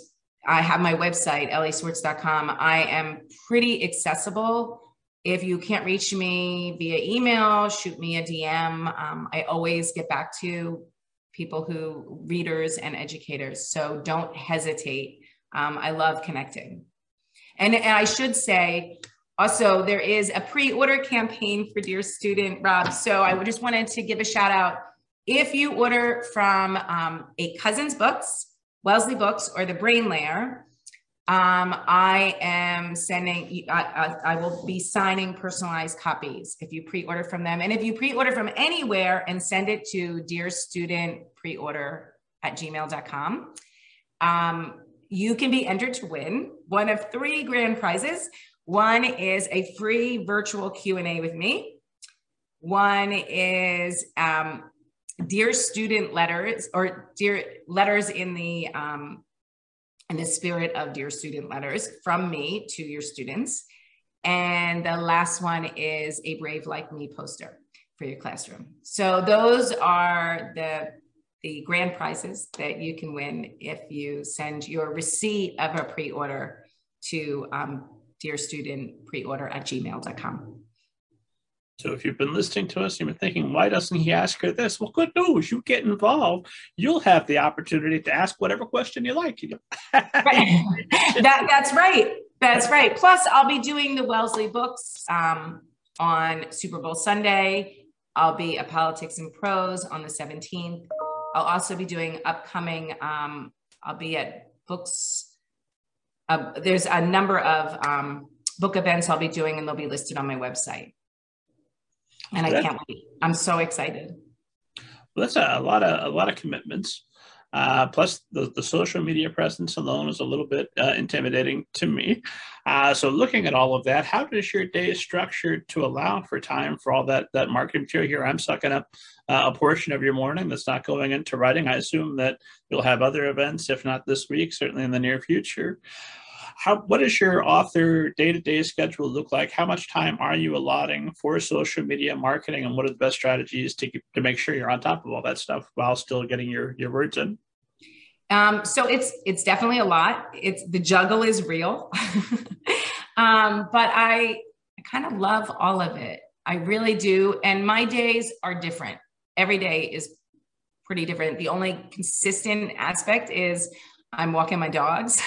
I have my website, elly swartz dot com. I am pretty accessible. If you can't reach me via email, shoot me a D M. Um, I always get back to people who, readers and educators. So don't hesitate. Um, I love connecting. And, and I should say, also, there is a pre-order campaign for Dear Student, Rob. So I just wanted to give a shout out. If you order from um, a Cousins Books, Wellesley Books, or The Brain Layer, um, I am sending, I, I, I will be signing personalized copies if you pre-order from them. And if you pre-order from anywhere and send it to dear student preorder at gmail dot com, um, you can be entered to win one of three grand prizes. One is a free virtual Q and A with me. One is um, Dear Student Letters, or Dear Letters in the um, in the spirit of Dear Student Letters from me to your students. And the last one is a Brave Like Me poster for your classroom. So those are the, the grand prizes that you can win if you send your receipt of a pre-order to um, dear student preorder at gmail dot com. So if you've been listening to us, you've been thinking, why doesn't he ask her this? Well, good news, you get involved. You'll have the opportunity to ask whatever question you like. You know? Right. that, that's right. That's right. Plus, I'll be doing the Wellesley Books um, on Super Bowl Sunday. I'll be at Politics and Prose on the seventeenth. I'll also be doing upcoming, um, I'll be at books. Uh, there's a number of um, book events I'll be doing, and they'll be listed on my website. And well, I can't wait. I'm so excited. Well, that's a, a lot of a lot of commitments. Uh, plus, the, the social media presence alone is a little bit uh, intimidating to me. Uh, so looking at all of that, how does your day is structured to allow for time for all that, that marketing material here? I'm sucking up uh, a portion of your morning that's not going into writing. I assume that you'll have other events, if not this week, certainly in the near future. How, what does your author day-to-day schedule look like? How much time are you allotting for social media marketing, and what are the best strategies to, to make sure you're on top of all that stuff while still getting your, your words in? Um, so it's it's definitely a lot. It's the juggle is real, um, but I, I kind of love all of it. I really do. And my days are different. Every day is pretty different. The only consistent aspect is I'm walking my dogs.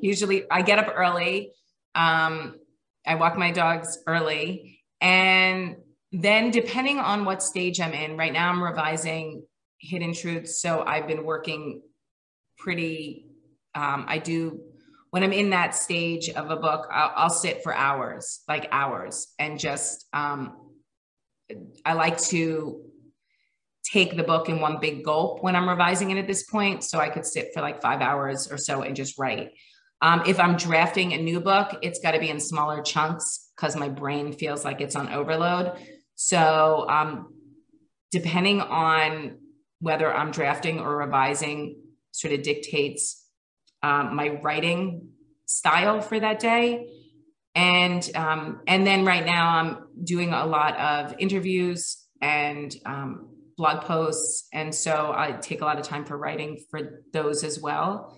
Usually I get up early. Um, I walk my dogs early. And then depending on what stage I'm in, right now I'm revising Hidden Truths. So I've been working pretty, um, I do, when I'm in that stage of a book, I'll, I'll sit for hours, like hours, and just, um, I like to take the book in one big gulp when I'm revising it at this point. So I could sit for like five hours or so and just write. Um, if I'm drafting a new book, it's got to be in smaller chunks because my brain feels like it's on overload. So um, depending on whether I'm drafting or revising sort of dictates um, my writing style for that day. And, um, and then right now I'm doing a lot of interviews and um, blog posts. And so I take a lot of time for writing for those as well.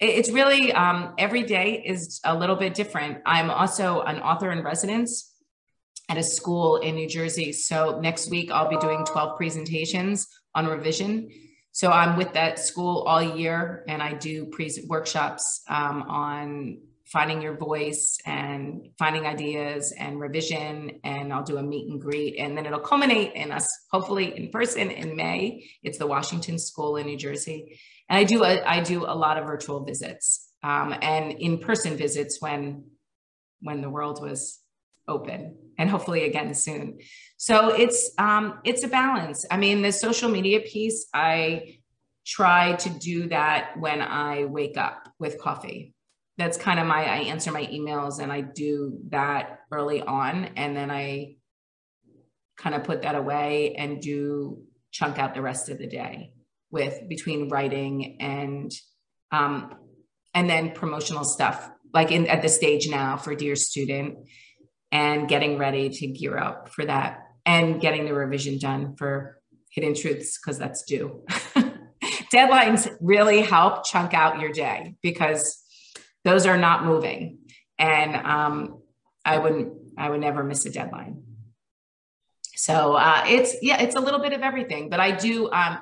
It, it's really, um, every day is a little bit different. I'm also an author in residence at a school in New Jersey. So next week I'll be doing twelve presentations on revision. So I'm with that school all year, and I do pre- workshops um, on finding your voice and finding ideas and revision, and I'll do a meet and greet, and then it'll culminate in us hopefully in person in May. It's the Washington School in New Jersey. And I do a, I do a lot of virtual visits um, and in-person visits when, when the world was open, and hopefully again soon. So it's um, it's a balance. I mean, the social media piece, I try to do that when I wake up with coffee. that's kind of my, I answer my emails and I do that early on. And then I kind of put that away and do chunk out the rest of the day with between writing and, um, and then promotional stuff, like in, at the stage now for Dear Student, and getting ready to gear up for that and getting the revision done for Hidden Truths, because that's due. Deadlines really help chunk out your day because those are not moving. And um, I wouldn't, I would never miss a deadline. So uh, it's, yeah, it's a little bit of everything, but I do, um,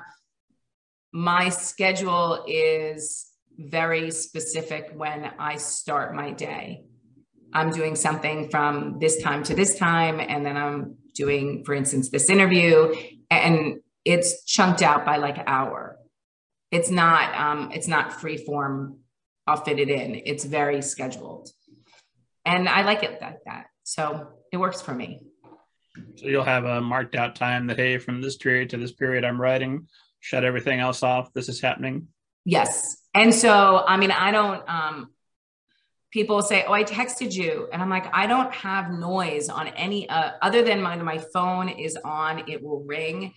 my schedule is very specific when I start my day. I'm doing something from this time to this time, and then I'm doing, for instance, this interview, and it's chunked out by like an hour. It's not, um, it's not free form, I'll fit it in. It's very scheduled. And I like it like that. So it works for me. So you'll have a marked out time that, hey, from this period to this period, I'm writing, shut everything else off. This is happening. Yes. And so, I mean, I don't, um, people say, oh, I texted you. And I'm like, I don't have noise on any, uh, other than my, my phone is on, it will ring.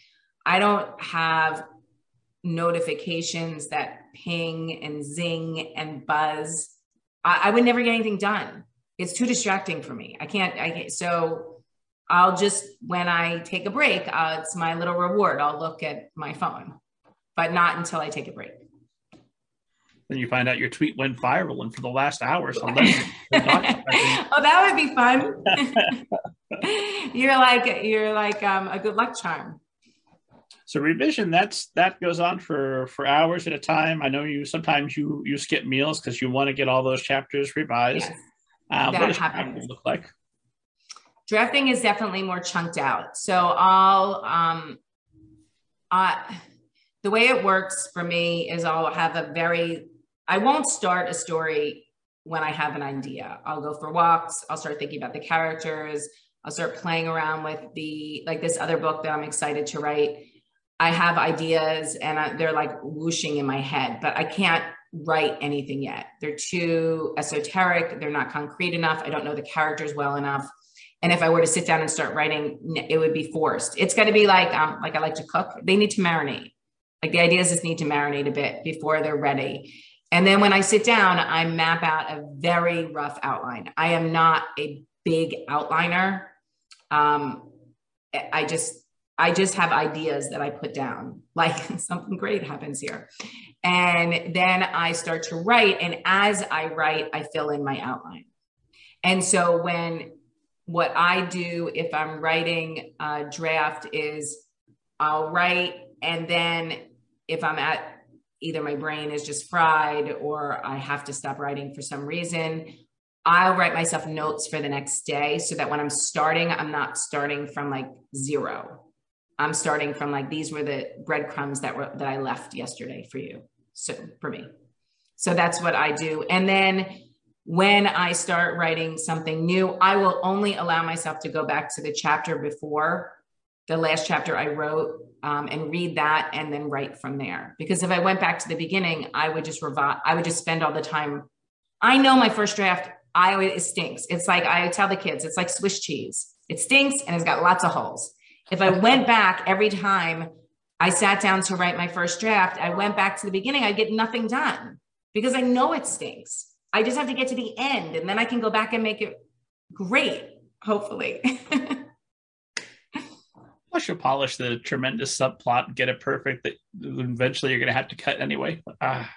I don't have notifications that ping and zing and buzz. I, I would never get anything done. It's too distracting for me. I can't, I can't. So I'll just, when I take a break, uh, it's my little reward. I'll look at my phone, but not until I take a break. Then you find out your tweet went viral, and for the last hour, so not, oh, that would be fun. You're like, you're like um, a good luck charm. So revision, that's that goes on for for hours at a time. I know you sometimes you you skip meals because you want to get all those chapters revised. Yes, um, that what does happens. Look like? Drafting is definitely more chunked out. So I'll um, I. The way it works for me is I'll have a very, I won't start a story when I have an idea. I'll go for walks. I'll start thinking about the characters. I'll start playing around with the, like this other book that I'm excited to write. I have ideas and I, they're like whooshing in my head, but I can't write anything yet. They're too esoteric. They're not concrete enough. I don't know the characters well enough. And if I were to sit down and start writing, it would be forced. It's going to be like, um, like I like to cook. They need to marinate. Like the ideas just need to marinate a bit before they're ready. And then when I sit down, I map out a very rough outline. I am not a big outliner. Um, I just, I just have ideas that I put down, like something great happens here. And then I start to write. And as I write, I fill in my outline. And so when, what I do if I'm writing a draft is I'll write, and then if I'm at either my brain is just fried or I have to stop writing for some reason, I'll write myself notes for the next day so that when I'm starting, I'm not starting from like zero. I'm starting from like, these were the breadcrumbs that were, that I left yesterday for you. So for me, so that's what I do. And then when I start writing something new, I will only allow myself to go back to the chapter before the last chapter I wrote, Um, and read that and then write from there. Because if I went back to the beginning, I would just revi- I would just spend all the time. I know my first draft, I always, it stinks. It's like, I tell the kids, it's like Swiss cheese. It stinks and it's got lots of holes. If I went back every time I sat down to write my first draft, I went back to the beginning, I'd get nothing done because I know it stinks. I just have to get to the end and then I can go back and make it great, hopefully. Plus, you'll polish the tremendous subplot and get it perfect that eventually you're going to have to cut anyway. Ah.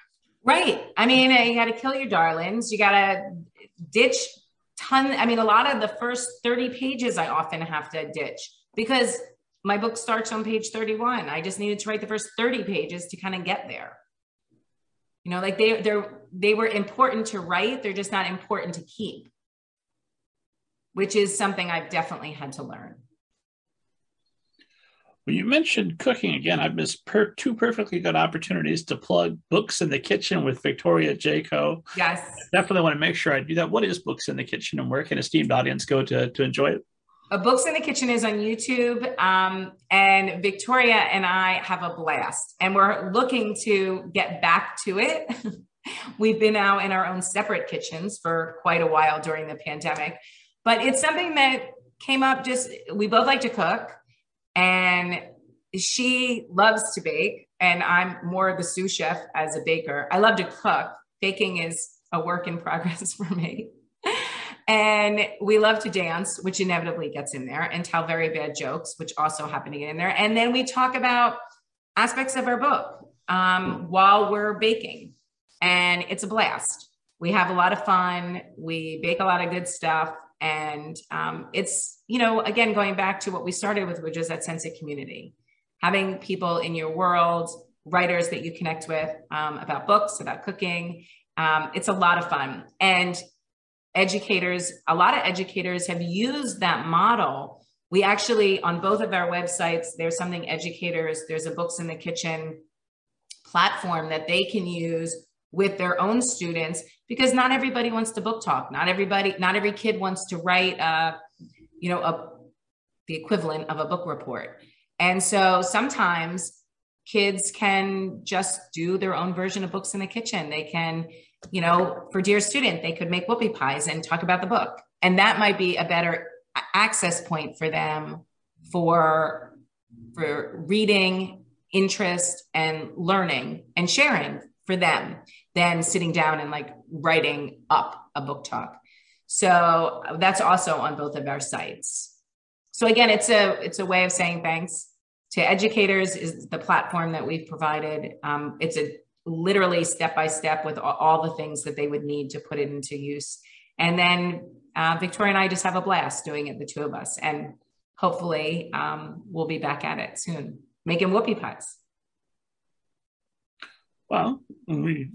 Right. I mean, you got to kill your darlings. You got to ditch ton. I mean, a lot of the first thirty pages I often have to ditch because my book starts on page thirty-one. I just needed to write the first thirty pages to kind of get there. You know, like they they're, they were important to write. They're just not important to keep, which is something I've definitely had to learn. Well, you mentioned cooking again. I've missed per- two perfectly good opportunities to plug Books in the Kitchen with Victoria J. Coe. Yes. I definitely want to make sure I do that. What is Books in the Kitchen and where can esteemed audience go to, to enjoy it? Uh, Books in the Kitchen is on YouTube, um, and Victoria and I have a blast. And we're looking to get back to it We've been now in our own separate kitchens for quite a while during the pandemic, but it's something that came up just, we both like to cook and she loves to bake and I'm more of the sous chef as a baker. I love to cook. Baking is a work in progress for me. And we love to dance, which inevitably gets in there, and tell very bad jokes, which also happen to get in there. And then we talk about aspects of our book um, while we're baking. And it's a blast. We have a lot of fun. We bake a lot of good stuff. And um, it's, you know, again, going back to what we started with, which is that sense of community, having people in your world, writers that you connect with um, about books, about cooking. Um, it's a lot of fun. And educators, a lot of educators have used that model. We actually, on both of our websites, there's something educators, there's a Books in the Kitchen platform that they can use with their own students, because not everybody wants to book talk. Not everybody, not every kid wants to write, a, you know, a, the equivalent of a book report. And so sometimes kids can just do their own version of Books in the Kitchen. They can, you know, for Dear Student, they could make whoopie pies and talk about the book. And that might be a better access point for them for, for reading, interest, and learning and sharing for them than sitting down and like writing up a book talk. So that's also on both of our sites. So again, it's a, it's a way of saying thanks to educators is the platform that we've provided. Um, it's a literally step-by-step with all the things that they would need to put it into use. And then uh, Victoria and I just have a blast doing it, the two of us, and hopefully um, we'll be back at it soon, making whoopie pies. Well, when we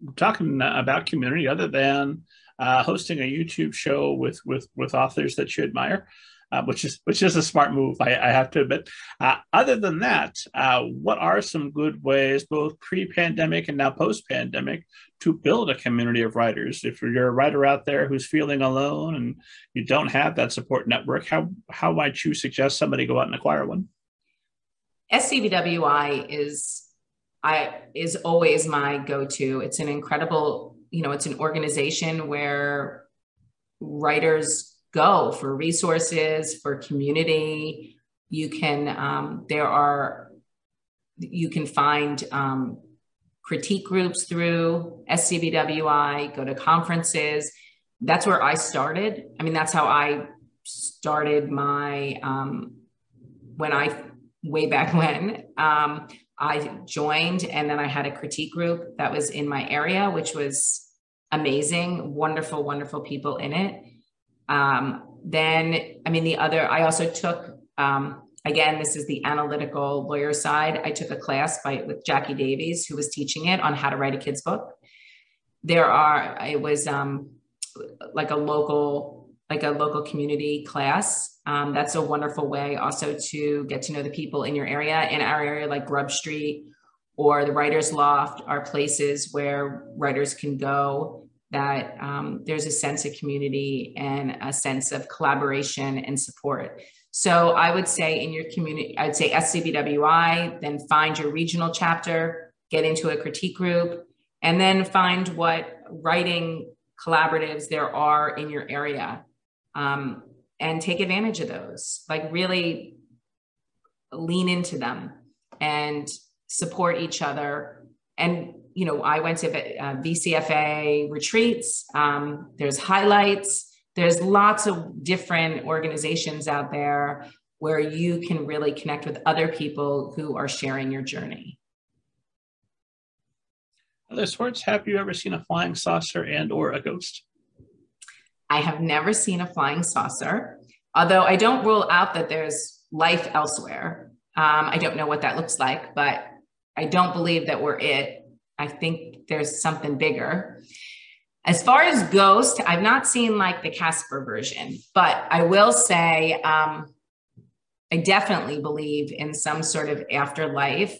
we're talking about community, other than uh, hosting a YouTube show with, with, with authors that you admire, Uh, which is which is a smart move, I, I have to admit. Uh, other than that, uh, what are some good ways, both pre-pandemic and now post-pandemic, to build a community of writers? If you're a writer out there who's feeling alone and you don't have that support network, how, how might you suggest somebody go out and acquire one? S C B W I is, I, is always my go-to. It's an incredible, you know, it's an organization where writers go for resources, for community. You can, um, there are, you can find um, critique groups through S C B W I, go to conferences. That's where I started. I mean, that's how I started my, um, when I, way back when, um, I joined and then I had a critique group that was in my area, which was amazing, wonderful, wonderful people in it. Um, then, I mean, the other, I also took, um, again, this is the analytical lawyer side. I took a class by with Jackie Davies, who was teaching it on how to write a kid's book. There are, it was, um, like a local, like a local community class. Um, that's a wonderful way also to get to know the people in your area. In our area, like Grub Street or the Writer's Loft are places where writers can go that um, there's a sense of community and a sense of collaboration and support. So I would say in your community, I'd say S C B W I, then find your regional chapter, get into a critique group, and then find what writing collaboratives there are in your area um, and take advantage of those, like really lean into them and support each other. And you know, I went to uh, V C F A retreats, um, there's Highlights, there's lots of different organizations out there where you can really connect with other people who are sharing your journey. Elly Swartz, have you ever seen a flying saucer and or a ghost? I have never seen a flying saucer, although I don't rule out that there's life elsewhere. Um, I don't know what that looks like, but I don't believe that we're it. I think there's something bigger. As far as ghost, I've not seen like the Casper version, but I will say um, I definitely believe in some sort of afterlife.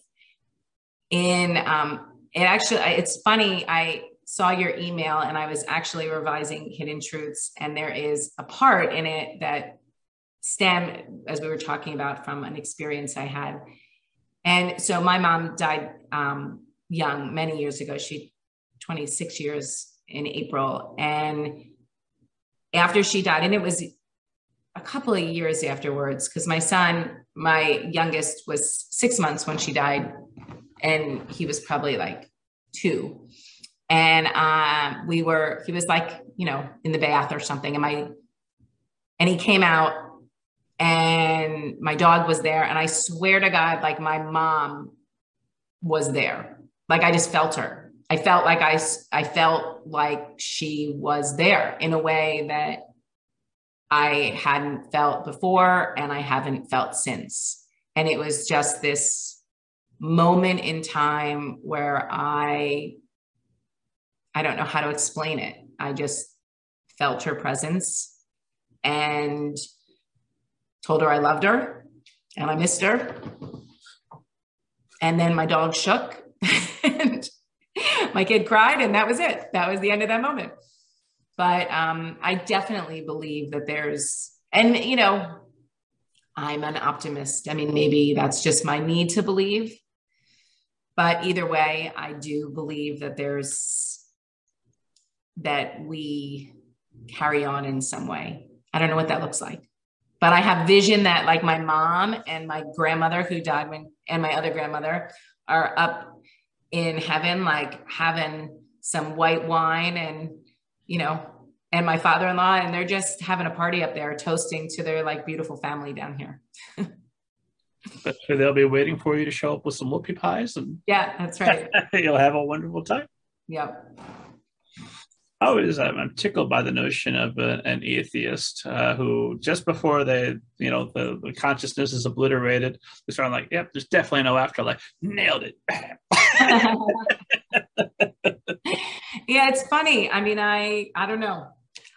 In um, it actually, it's funny. I saw your email and I was actually revising Hidden Truths, and there is a part in it that stemmed, as we were talking about, from an experience I had. And so my mom died. Um, young, many years ago. She twenty-six years in April. And after she died, and it was a couple of years afterwards, because my son, my youngest, was six months when she died, and he was probably like two. And uh, we were, he was like, you know, in the bath or something. And my, and he came out and my dog was there. And I swear to God, like my mom was there. Like I just felt her. I felt like I, I felt like she was there in a way that I hadn't felt before and I haven't felt since. And it was just this moment in time where I, I don't know how to explain it. I just felt her presence and told her I loved her and I missed her. And then my dog shook and my kid cried, and that was it. That was the end of that moment. But um, I definitely believe that there's, and you know, I'm an optimist. I mean, maybe that's just my need to believe, but either way, I do believe that there's, that we carry on in some way. I don't know what that looks like, but I have vision that like my mom and my grandmother who died when, and my other grandmother are up in heaven, like having some white wine and, you know, and my father-in-law, and they're just having a party up there, toasting to their like beautiful family down here. So they'll be waiting for you to show up with some whoopie pies. And yeah, that's right. You'll have a wonderful time. Yep. I was, I'm tickled by the notion of a, an atheist uh, who just before they, you know, the, the consciousness is obliterated, they're sort of like, yep, there's definitely no afterlife. Nailed it. Yeah, it's funny. I mean, I, I don't know.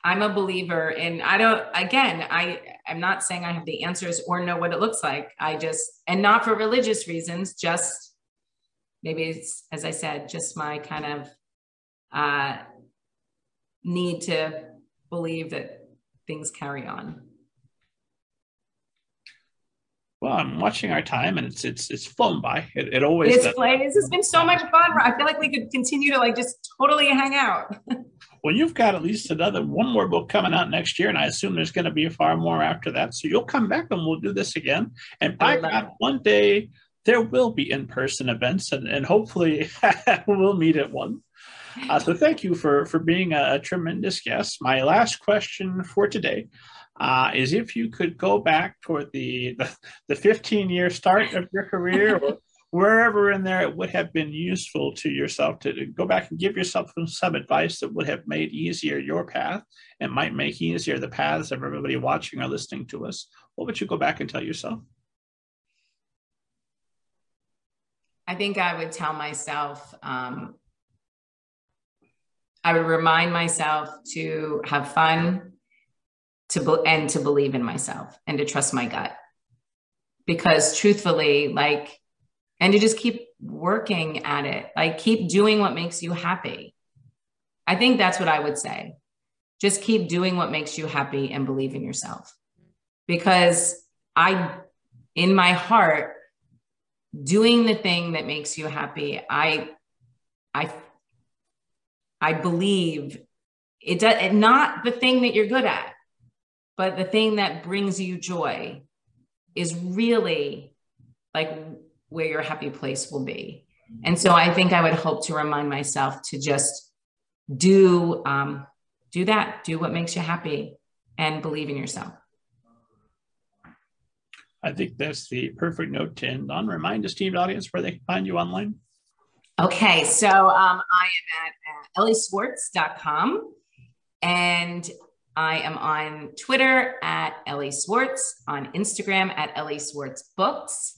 I'm a believer, and I don't, again, I, I'm not saying I have the answers or know what it looks like. I just, and not for religious reasons, just maybe it's, as I said, just my kind of, uh, need to believe that things carry on. Well, I'm watching our time, and it's it's it's flown by. It, it always it's flown. This has been so much fun. I feel like we could continue to like just totally hang out. Well, you've got at least another one more book coming out next year, and I assume there's going to be far more after that. So you'll come back, and we'll do this again. And by God, one day there will be in-person events, and and hopefully we'll meet at one. Uh, so thank you for, for being a, a tremendous guest. My last question for today uh, is if you could go back toward the the fifteen-year start of your career or wherever in there it would have been useful to yourself to go back and give yourself some, some advice that would have made easier your path and might make easier the paths of everybody watching or listening to us, what would you go back and tell yourself? I think I would tell myself... Um, I would remind myself to have fun to be, and to believe in myself and to trust my gut, because truthfully, like, and to just keep working at it, like keep doing what makes you happy. I think that's what I would say. Just keep doing what makes you happy and believe in yourself, because I, in my heart, doing the thing that makes you happy, I, I I believe it does, not the thing that you're good at, but the thing that brings you joy is really like where your happy place will be. And so I think I would hope to remind myself to just do, um, do that, do what makes you happy and believe in yourself. I think that's the perfect note to end on. Remind esteemed audience where they can find you online. Okay, so um, I am at uh, elly swartz dot com, and I am on Twitter at Elly Swartz, on Instagram at Elly Swartz Books.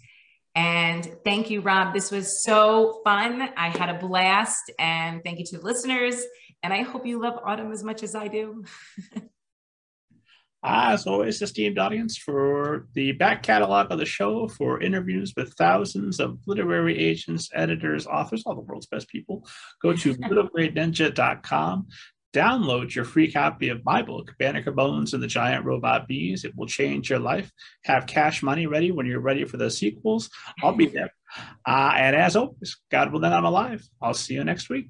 And thank you, Rob. This was so fun. I had a blast, and thank you to the listeners. And I hope you love autumn as much as I do. As always, esteemed audience, for the back catalog of the show, for interviews with thousands of literary agents, editors, authors, all the world's best people, go to middle grade ninja dot com. Download your free copy of my book, Banneker Bones and the Giant Robot Bees. It will change your life. Have cash money ready when you're ready for the sequels. I'll be there. Uh, and as always, God willing, I'm alive. I'll see you next week.